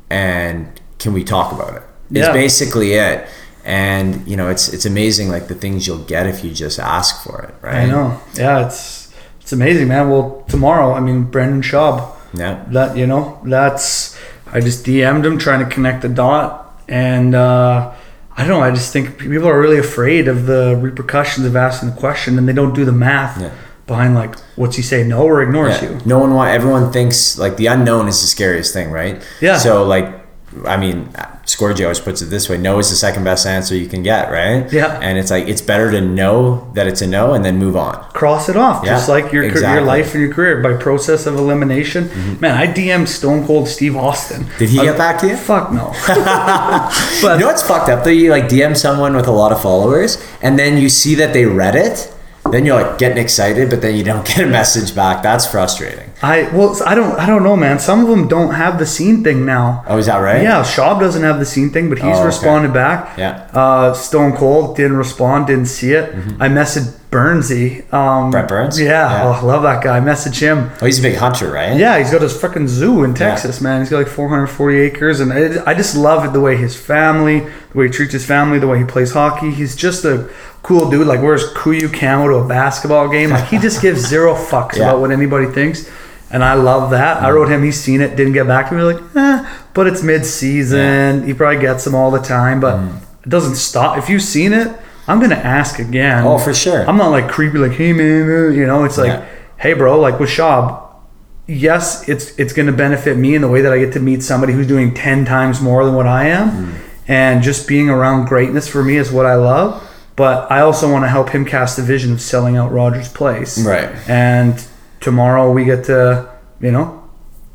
and can we talk about it? Yeah. It's basically it. And, you know, it's it's amazing, like, the things you'll get if you just ask for it, right? I know. Yeah, it's it's amazing, man. Well, tomorrow, I mean, Brendan Schaub. Yeah. That, you know, that's... I just D M'd him trying to connect the dot. And, uh, I don't know, I just think people are really afraid of the repercussions of asking the question, and they don't do the math. Yeah. Behind, like, what's he say? No, or ignores yeah. you. No one wants... Everyone thinks, like, the unknown is the scariest thing, right? Yeah. So, like... I mean, Scorgio always puts it this way: no is the second best answer you can get, right? Yeah. And it's like, it's better to know that it's a no and then move on. Cross it off, yeah, just like your exactly. your life and your career, by process of elimination. Mm-hmm. Man, I D M'd Stone Cold Steve Austin. Did he uh, get back to you? Fuck no. But you know what's fucked up though? You like D M someone with a lot of followers, and then you see that they read it. Then you're like getting excited, but then you don't get a message back. That's frustrating. I well, I don't, I don't know, man. Some of them don't have the scene thing now. Oh, is that right? Yeah, Schaub doesn't have the scene thing, but he's oh, okay. responded back. Yeah. Uh, Stone Cold didn't respond, didn't see it. Mm-hmm. I messaged Burnsy. Um, Brent Burns? Yeah, yeah. Oh, I love that guy. I messaged him. Oh, he's a big hunter, right? Yeah, he's got his freaking zoo in Texas, yeah. man. He's got like four hundred forty acres, and it, I just love it, the way his family, the way he treats his family, the way he plays hockey. He's just a cool dude. Like, wears Kuyu camo to a basketball game. Like, he just gives zero fucks yeah. about what anybody thinks, and I love that. Mm. I wrote him. He's seen it, didn't get back to me. Like, eh, but it's mid-season. Yeah. He probably gets them all the time, but mm. it doesn't stop. If you've seen it, I'm going to ask again. Oh, for sure. I'm not like creepy, like, hey, man, you know, it's like, yeah. hey, bro, like with Schaub, yes, it's it's going to benefit me in the way that I get to meet somebody who's doing ten times more than what I am. Mm. And just being around greatness for me is what I love. But I also want to help him cast the vision of selling out Rogers Place. Right. And tomorrow we get to, you know,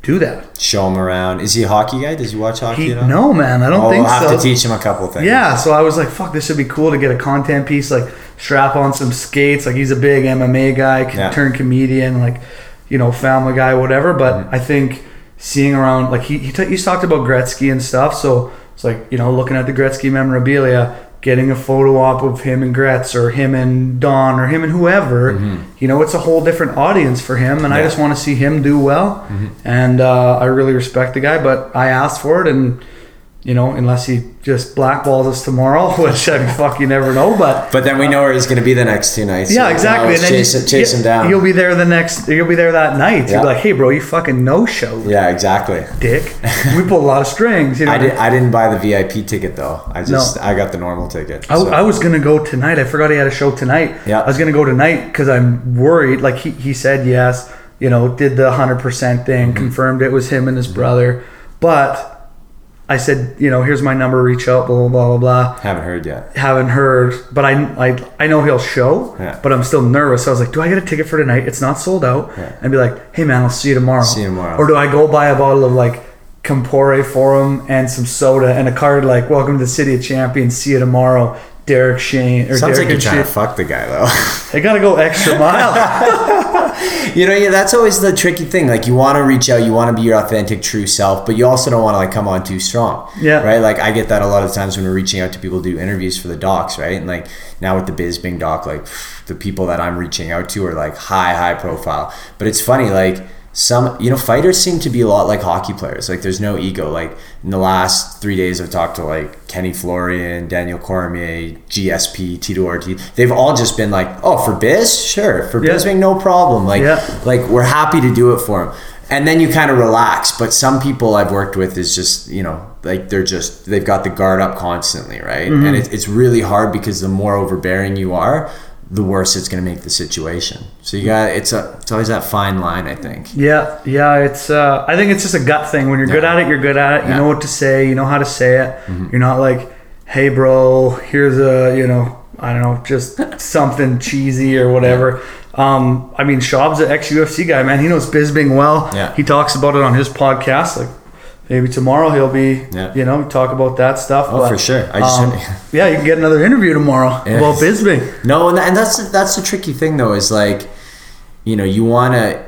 do that. Show him around. Is he a hockey guy? Does he watch hockey he, at all? No, man. I don't oh, think so. We'll have so. to teach him a couple things. Yeah. So I was like, fuck, this would be cool to get a content piece, like strap on some skates. Like, he's a big M M A guy, can yeah. turn comedian, like, you know, family guy, whatever. But mm-hmm. I think seeing around, like he, he t- he's talked about Gretzky and stuff. So it's like, you know, looking at the Gretzky memorabilia, getting a photo op of him and Gretz or him and Don or him and whoever, mm-hmm. you know, it's a whole different audience for him. And yeah. I just want to see him do well. Mm-hmm. And uh, I really respect the guy, but I asked for it. And, you know, unless he just blackballs us tomorrow, which I fuck, you never know. But but then we know where he's going to be the next two nights. Yeah, so exactly. And then chase, you, chase him down. You'll be there the next, you'll be there that night. Yeah. You'll be like, hey, bro, you fucking no-showed. Yeah, exactly. Dick. We pull a lot of strings. You know? I, did, I didn't buy the V I P ticket, though. I just, no. I got the normal ticket. So. I, I was going to go tonight. I forgot he had a show tonight. Yeah. I was going to go tonight because I'm worried. Like, he, he said yes, you know, did the one hundred percent thing, mm-hmm. confirmed it was him and his mm-hmm. brother. But I said, you know, here's my number, reach out, blah, blah, blah, blah, blah. Haven't heard yet. Haven't heard, but I, I, I know he'll show, yeah. but I'm still nervous. So I was like, do I get a ticket for tonight? It's not sold out. Yeah. And be like, hey, man, I'll see you tomorrow. See you tomorrow. Or do I go buy a bottle of, like, Campore for him and some soda and a card like, welcome to the City of Champions, see you tomorrow, Derek Shane. Or Sounds Derek like you're trying Shane. to fuck the guy, though. I got to go extra mile. You know, yeah, that's always the tricky thing. Like, you want to reach out, you want to be your authentic, true self, but you also don't want to, like, come on too strong. Yeah. Right? Like, I get that a lot of times when we're reaching out to people to do interviews for the docs, right? And, like, now with the Bisping doc, like, the people that I'm reaching out to are, like, high, high profile. But it's funny, like, some, you know, fighters seem to be a lot like hockey players. Like, there's no ego. Like, in the last three days, I've talked to, like, Kenny Florian, Daniel Cormier, G S P, Tito Ortiz. They've all just been like, oh, for Biz? Sure. For yeah. Bisping, no problem. Like, yeah. like, we're happy to do it for him. And then you kind of relax. But some people I've worked with is just, you know, like, they're just, they've got the guard up constantly, right? Mm-hmm. And it, it's really hard because the more overbearing you are, the worse it's going to make the situation. So you got, it's a, it's always that fine line, I think. Yeah. Yeah. It's, uh, I think it's just a gut thing. When you're yeah. good at it, you're good at it. Yeah. You know what to say, you know how to say it. Mm-hmm. You're not like, hey bro, here's a, you know, I don't know, just something cheesy or whatever. Um, I mean, Schaub's an ex-U F C guy, man. He knows Bisping well. Yeah. He talks about it on his podcast. Like, maybe tomorrow he'll be, yeah. you know, talk about that stuff. Oh, but, for sure. I just um, yeah, you can get another interview tomorrow yeah. about Bisping. No, and, that, and that's that's the tricky thing, though, is like, you know, you want to,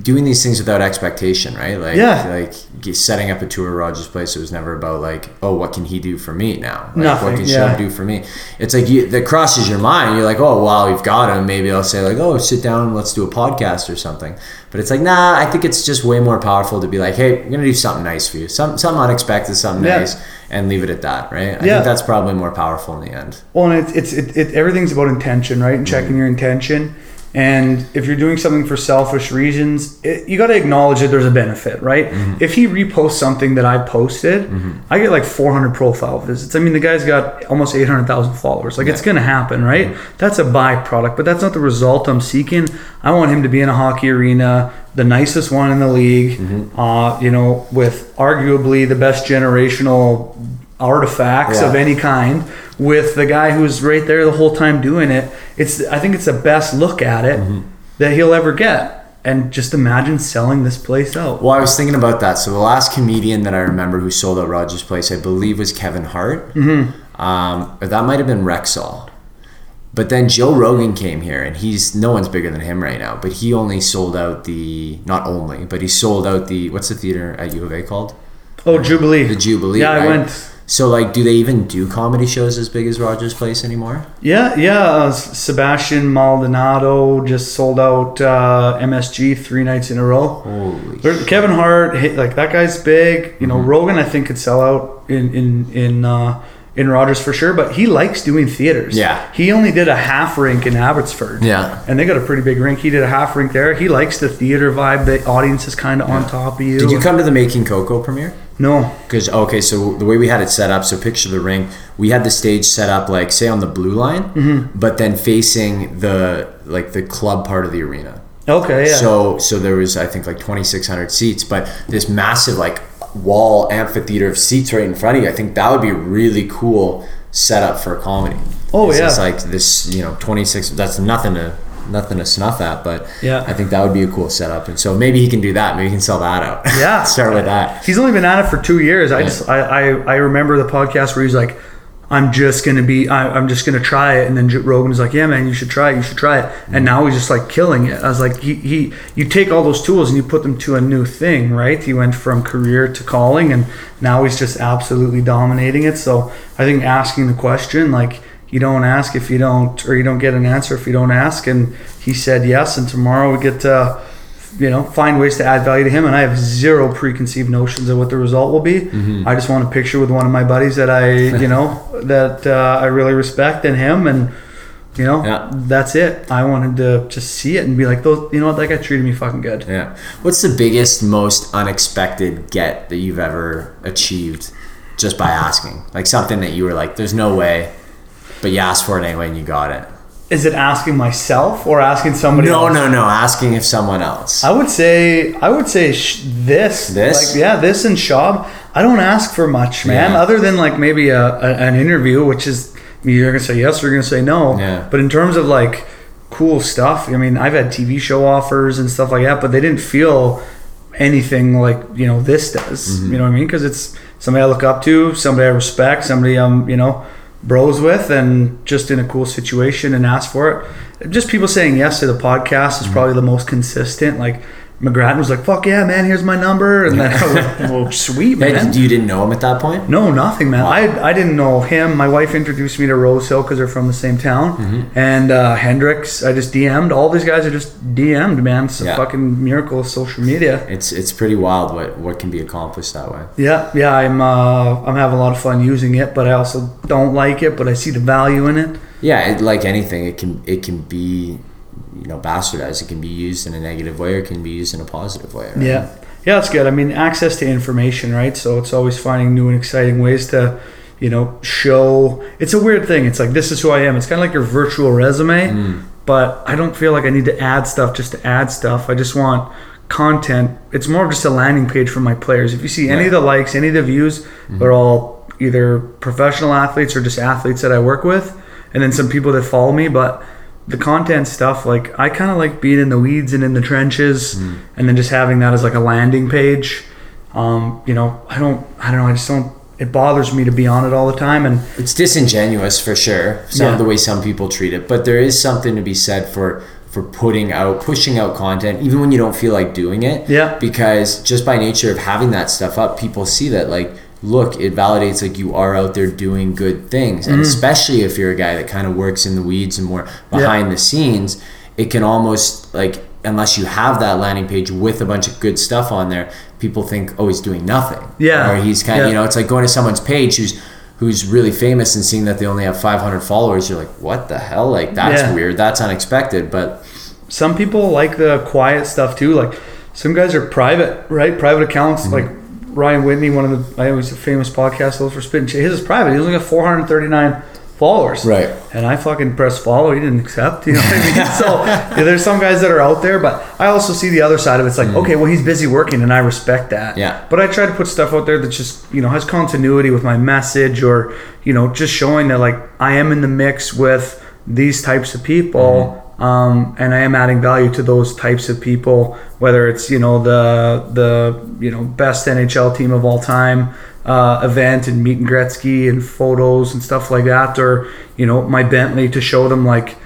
doing these things without expectation, right? Like, yeah. like setting up a tour of Rogers Place, it was never about like, oh, what can he do for me now? Like, Nothing, what can yeah. Shaw do for me? It's like, you, that crosses your mind. You're like, oh, wow, we've got him. Maybe I'll say like, oh, sit down, let's do a podcast or something. But it's like, nah, I think it's just way more powerful to be like, hey, we're going to do something nice for you. Some, something unexpected, something yeah. nice, and leave it at that, right? I yeah. think that's probably more powerful in the end. Well, and it's, it's it, it, everything's about intention, right? And checking mm-hmm. your intention. And if you're doing something for selfish reasons, it, you got to acknowledge that there's a benefit, right? Mm-hmm. If he reposts something that I posted, mm-hmm. I get like four hundred profile visits. I mean, the guy's got almost eight hundred thousand followers. Like, yeah. it's going to happen, right? Mm-hmm. That's a byproduct, but that's not the result I'm seeking. I want him to be in a hockey arena, the nicest one in the league, mm-hmm. uh, you know, with arguably the best generational artifacts yeah. of any kind, with the guy who's right there the whole time doing it. It's, I think it's the best look at it mm-hmm. that he'll ever get. And just imagine selling this place out. Well, I was thinking about that. So the last comedian that I remember who sold out Rogers Place, I believe, was Kevin Hart. Mm-hmm. Um, or that might have been Rexall. But then Joe Rogan came here, and he's, no one's bigger than him right now, but he only sold out the, not only, but he sold out the, what's the theater at U of A called? Oh, Jubilee. The Jubilee. Yeah, right? I went. So, like, do they even do comedy shows as big as Rogers Place anymore? Yeah, yeah. Uh, Sebastian Maldonado just sold out uh, M S G three nights in a row. Holy shit. Kevin Hart, like, that guy's big. You know, mm-hmm. Rogan, I think, could sell out in in in uh, in Rogers for sure, but he likes doing theaters. Yeah. He only did a half rink in Abbotsford. Yeah. And they got a pretty big rink. He did a half rink there. He likes the theater vibe. The audience is kind of yeah. on top of you. Did you come to the Making Coco premiere? No. Because, okay, so the way we had it set up, so picture the rink. We had the stage set up, like, say, on the blue line, mm-hmm. but then facing the, like, the club part of the arena. Okay, yeah. So, so there was, I think, like, twenty-six hundred seats, but this massive, like, wall amphitheater of seats right in front of you. I think that would be really cool setup for a comedy. Oh, yeah. It's like this, you know, twenty-six, that's nothing to nothing to snuff at, but yeah. I think that would be a cool setup. And so maybe he can do that. Maybe he can sell that out. Yeah. Start with that. He's only been at it for two years. Yeah. I just, I, I, I remember the podcast where he's like, I'm just going to be, I, I'm just going to try it. And then Rogan was like, yeah, man, you should try it. You should try it. And mm-hmm. now he's just like killing it. I was like, he, he, you take all those tools and you put them to a new thing, right? He went from career to calling and now he's just absolutely dominating it. So I think asking the question, like, you don't ask if you don't, or you don't get an answer if you don't ask. And he said yes. And tomorrow we get to, you know, find ways to add value to him. And I have zero preconceived notions of what the result will be. Mm-hmm. I just want a picture with one of my buddies that I, you know, that uh, I really respect and him. And, you know, yeah. that's it. I wanted to just see it and be like, those, you know what, that guy treated me fucking good. Yeah. What's the biggest, most unexpected get that you've ever achieved just by asking? Like something that you were like, there's no way. But you asked for it anyway and you got it. Is it asking myself or asking somebody no, else? No, no, no. Asking if someone else. I would say, I would say sh- this. This? Like, yeah, this and Schaub. I don't ask for much, man. Yeah. Other than like maybe a, a an interview, which is you're going to say yes or you're going to say no. Yeah. But in terms of like cool stuff, I mean, I've had T V show offers and stuff like that, but they didn't feel anything like, you know, this does. Mm-hmm. You know what I mean? Because it's somebody I look up to, somebody I respect, somebody I'm, um, you know, bros with and just in a cool situation and ask for it. Just people saying yes to the podcast is probably the most consistent. Like McGrattan was like, fuck yeah, man, here's my number. And then I was, well, sweet, man. You didn't know him at that point? No, nothing, man. Wow. I I didn't know him. My wife introduced me to Rose Hill because they're from the same town. Mm-hmm. And uh, Hendrix, I just D M'd. All these guys are just D M'd, man. It's a yeah. fucking miracle of social media. It's it's pretty wild what, what can be accomplished that way. Yeah, yeah. I'm uh, I'm having a lot of fun using it, but I also don't like it, but I see the value in it. Yeah, it, like anything, it can it can be... you know, bastardized. It can be used in a negative way or it can be used in a positive way. Right? Yeah. Yeah, that's good. I mean, access to information, right? So it's always finding new and exciting ways to, you know, show. It's a weird thing. It's like, this is who I am. It's kind of like your virtual resume, mm. but I don't feel like I need to add stuff just to add stuff. I just want content. It's more of just a landing page for my players. If you see any yeah. of the likes, any of the views, mm-hmm. they're all either professional athletes or just athletes that I work with. And then some people that follow me, but the content stuff, like I kind of like being in the weeds and in the trenches mm. and then just having that as like a landing page. Um, you know, I don't, I don't know. I just don't, it bothers me to be on it all the time. And it's disingenuous for sure. Some yeah. of the way some people treat it, but there is something to be said for, for putting out, pushing out content, even when you don't feel like doing it. Yeah. Because just by nature of having that stuff up, people see that like, look, it validates like you are out there doing good things. And mm-hmm. especially if you're a guy that kind of works in the weeds and more behind yeah. the scenes, it can almost like, unless you have that landing page with a bunch of good stuff on there, people think, oh, he's doing nothing. Yeah. Or he's kind of, yeah. you know, it's like going to someone's page who's who's really famous and seeing that they only have five hundred followers. You're like, what the hell? Like, that's yeah. weird. That's unexpected. But some people like the quiet stuff too. Like some guys are private, right? Private accounts, mm-hmm. like Ryan Whitney, one of the I always the famous podcast host for Spittin' Chiclets. His is private. He only got four hundred thirty-nine followers. Right. And I fucking pressed follow. He didn't accept. You know what I mean? So yeah, there's some guys that are out there, but I also see the other side of it. It's like, mm. okay, well, he's busy working, and I respect that. Yeah. But I try to put stuff out there that just, you know, has continuity with my message or, you know, just showing that, like, I am in the mix with these types of people. Mm-hmm. Um, and I am adding value to those types of people, whether it's, you know, the the you know best N H L team of all time uh, event and meeting Gretzky and photos and stuff like that, or, you know, my Bentley to show them like,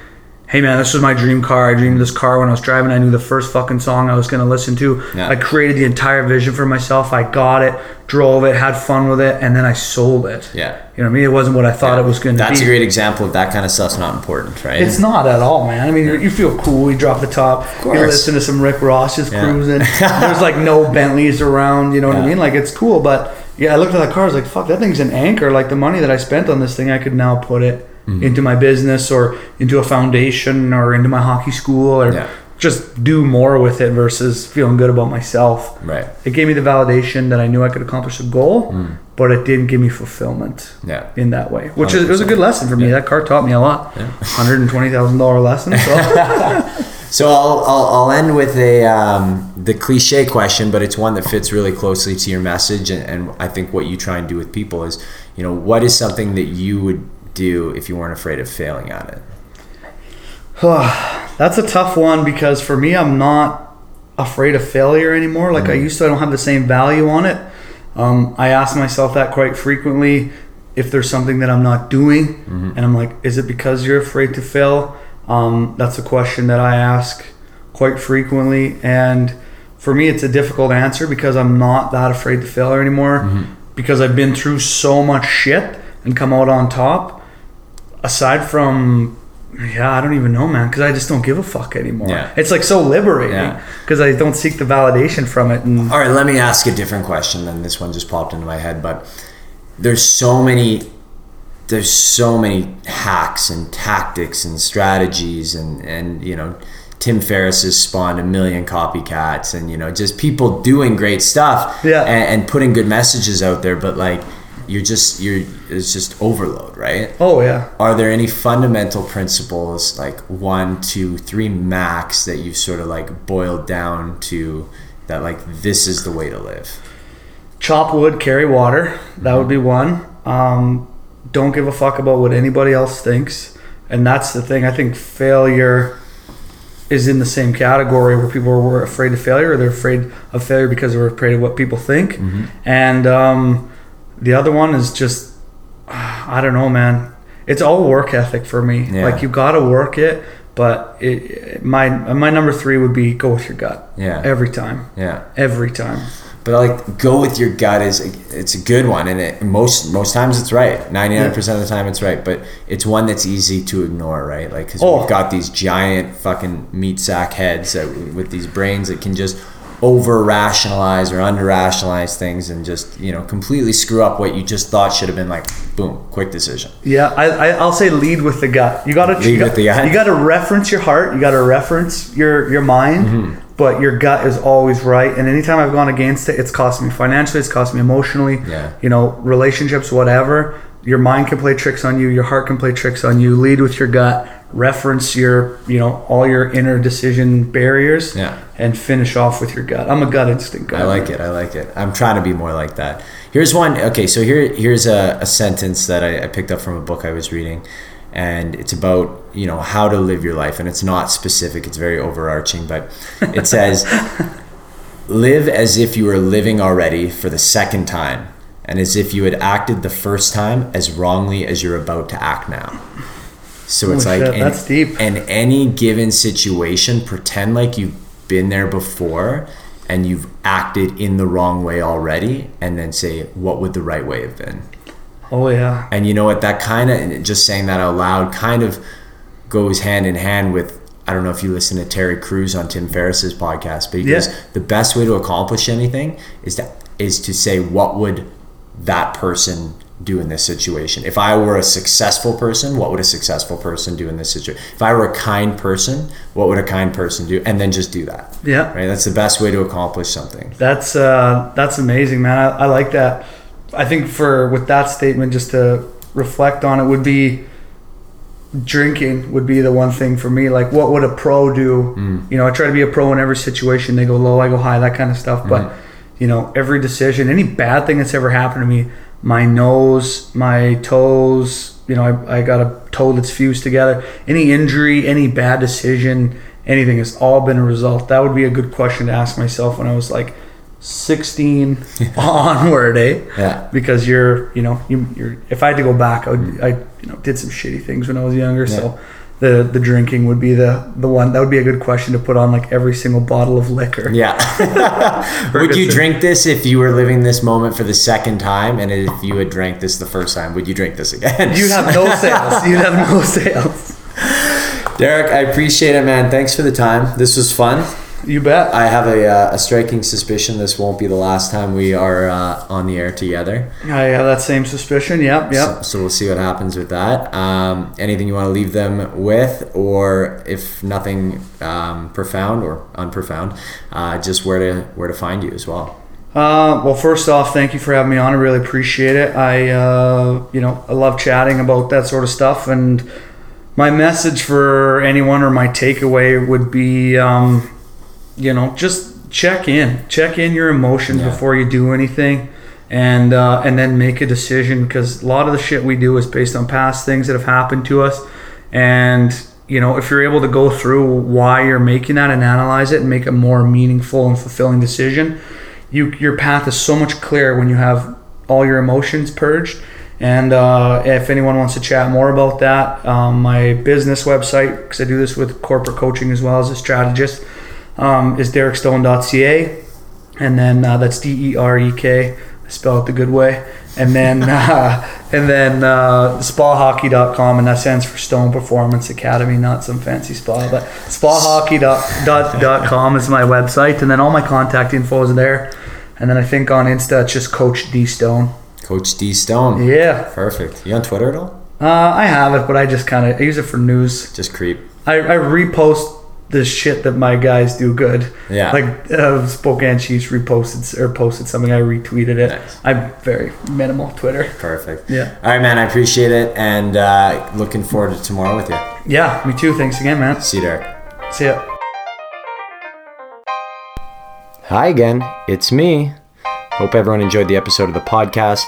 hey man, this was my dream car. I dreamed of this car when I was driving. I knew the first fucking song I was going to listen to. Yeah. I created the entire vision for myself. I got it, drove it, had fun with it, and then I sold it. Yeah. You know what I mean? It wasn't what I thought yeah. it was going to be. That's a great example of that kind of stuff's not important, right? It's not at all, man. I mean, yeah. you feel cool. You drop the top. You listen to some Rick Ross just yeah. cruising. There's like no Bentleys around. You know what yeah. I mean? Like, it's cool. But yeah, I looked at that car. I was like, fuck, that thing's an anchor. Like, the money that I spent on this thing, I could now put it Mm-hmm. into my business or into a foundation or into my hockey school or yeah. just do more with it versus feeling good about myself. Right. It gave me the validation that I knew I could accomplish a goal, mm. but it didn't give me fulfillment yeah. in that way, which is, it was a good lesson for me. Yeah. That car taught me a lot. Yeah. one hundred twenty thousand dollars lesson. So, so I'll, I'll, I'll end with a um, the cliche question, but it's one that fits really closely to your message. And, and I think what you try and do with people is, you know, what is something that you would do if you weren't afraid of failing at it? That's a tough one, because for me, I'm not afraid of failure anymore. Like mm-hmm. I used to, I don't have the same value on it. Um, I ask myself that quite frequently if there's something that I'm not doing. Mm-hmm. And I'm like, is it because you're afraid to fail? Um, that's a question that I ask quite frequently. And for me, it's a difficult answer because I'm not that afraid to failure anymore mm-hmm. because I've been through so much shit and come out on top. Aside from, yeah, I don't even know, man, because I just don't give a fuck anymore. Yeah. It's like so liberating because yeah. I don't seek the validation from it. And all right, let me ask a different question, and this one just popped into my head. But there's so many, there's so many hacks and tactics and strategies, and and you know, Tim Ferriss has spawned a million copycats, and you know, just people doing great stuff, yeah. and, and putting good messages out there, but like. You're just, you're, it's just overload, right? Oh, yeah. Are there any fundamental principles, like one, two, three max, that you've sort of like boiled down to that, like, this is the way to live? Chop wood, carry water. That would be one. Um, don't give a fuck about what anybody else thinks. And that's the thing. I think failure is in the same category where people were afraid of failure, or they're afraid of failure because they were afraid of what people think. Mm-hmm. And, um, the other one is just, I don't know, man. It's all work ethic for me. Yeah. Like, you gotta work it, but it, my my number three would be go with your gut. Yeah. Every time. Yeah. Every time. But like, go with your gut is a, it's a good one, and it, most most times it's right. Ninety nine percent of the time it's right, but it's one that's easy to ignore, right? Like, because oh. we've got these giant fucking meat sack heads that, with these brains that can just over-rationalize or under-rationalize things and just, you know, completely screw up what you just thought should have been like, boom, quick decision. Yeah, I, I, I'll say lead with the gut. You gotta lead you with got, the gut. You gotta reference your heart. You gotta reference your your mind, mm-hmm. but your gut is always right. And anytime I've gone against it, it's cost me financially. It's cost me emotionally. Yeah. You know, relationships, whatever. Your mind can play tricks on you. Your heart can play tricks on you. Lead with your gut. Reference your, you know, all your inner decision barriers, yeah. and finish off with your gut. I'm a gut instinct guy. I like it. I like it. I'm trying to be more like that. Here's one. Okay, so here here's a, a sentence that I, I picked up from a book I was reading, and it's about, you know, how to live your life, and it's not specific. It's very overarching, but it says, live as if you were living already for the second time, and as if you had acted the first time as wrongly as you're about to act now. So it's Holy like, shit, that's in, deep. In any given situation, pretend like you've been there before and you've acted in the wrong way already, and then say, what would the right way have been? Oh, yeah. And you know what? That kind of, just saying that out loud, kind of goes hand in hand with, I don't know if you listen to Terry Crews on Tim Ferriss's podcast, but he yeah. goes, the best way to accomplish anything is to, is to say, what would that person do in this situation? If I were a successful person, what would a successful person do in this situation? If I were a kind person, what would a kind person do? And then just do that. Yeah. Right. That's the best way to accomplish something. That's uh, that's amazing, man. I, I like that. I think for with that statement, just to reflect on it, would be drinking would be the one thing for me. Like, what would a pro do? Mm. You know, I try to be a pro in every situation. They go low, I go high, that kind of stuff. But mm. you know, every decision, any bad thing that's ever happened to me. My nose, my toes, you know, I, I got a toe that's fused together. Any injury, any bad decision, anything has all been a result. That would be a good question to ask myself when I was like sixteen yeah. onward, eh? Yeah. Because you're, you know, you, you're. If I had to go back, I, would, I, you know, did some shitty things when I was younger. Yeah. So the the drinking would be the the one that would be a good question to put on like every single bottle of liquor. Yeah. Would you drink this if you were living this moment for the second time, and if you had drank this the first time, would you drink this again? You'd have no sales. You'd have no sales. Derek, I appreciate it, man. Thanks for the time. This was fun. You bet. I have a uh, a striking suspicion this won't be the last time we are uh, on the air together. I have that same suspicion. Yep, yep. So, so we'll see what happens with that. Um, anything you want to leave them with, or if nothing um, profound or unprofound, uh, just where to where to find you as well. Uh, well, first off, thank you for having me on. I really appreciate it. I uh, you know I love chatting about that sort of stuff, and my message for anyone or my takeaway would be. Um, You know, just check in. Check in your emotions yeah. before you do anything, and uh, and then make a decision, because a lot of the shit we do is based on past things that have happened to us. And, you know, if you're able to go through why you're making that and analyze it and make a more meaningful and fulfilling decision, you your path is so much clearer when you have all your emotions purged. And uh, if anyone wants to chat more about that, um, my business website, because I do this with corporate coaching as well as a strategist, Um, is derek stone dot c a, and then uh, that's D E R E K, I spell it the good way, and then uh, and then uh, spa hockey dot com, and that stands for Stone Performance Academy, not some fancy spa, but spa hockey dot com is my website, and then all my contact info is there, and then I think on Insta it's just Coach D Stone. Coach D Stone. Yeah. Perfect. You on Twitter at all? Uh, I have it, but I just kind of I use it for news. Just creep. I, I repost the shit that my guys do good. Yeah. Like uh, Spokane Chiefs reposted or posted something. I retweeted it. Nice. I'm very minimal Twitter. Perfect. Yeah. All right, man. I appreciate it. And uh, looking forward to tomorrow with you. Yeah, me too. Thanks again, man. See you, Derek. See ya. Hi again. It's me. Hope everyone enjoyed the episode of the podcast.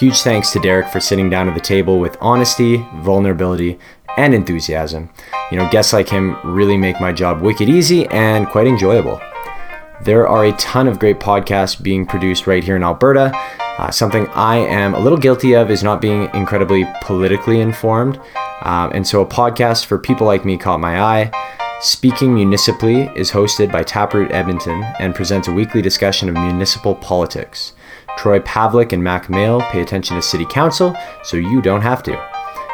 Huge thanks to Derek for sitting down at the table with honesty, vulnerability, and enthusiasm. You know, guests like him really make my job wicked easy and quite enjoyable. There are a ton of great podcasts being produced right here in Alberta. Uh, something I am a little guilty of is not being incredibly politically informed. Um, and so a podcast for people like me caught my eye. Speaking Municipally is hosted by Taproot Edmonton and presents a weekly discussion of municipal politics. Troy Pavlik and Mac Mail pay attention to city council, so you don't have to.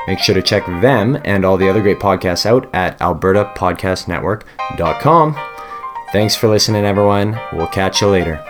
Make sure to check them and all the other great podcasts out at alberta podcast network dot com. Thanks for listening, everyone. We'll catch you later.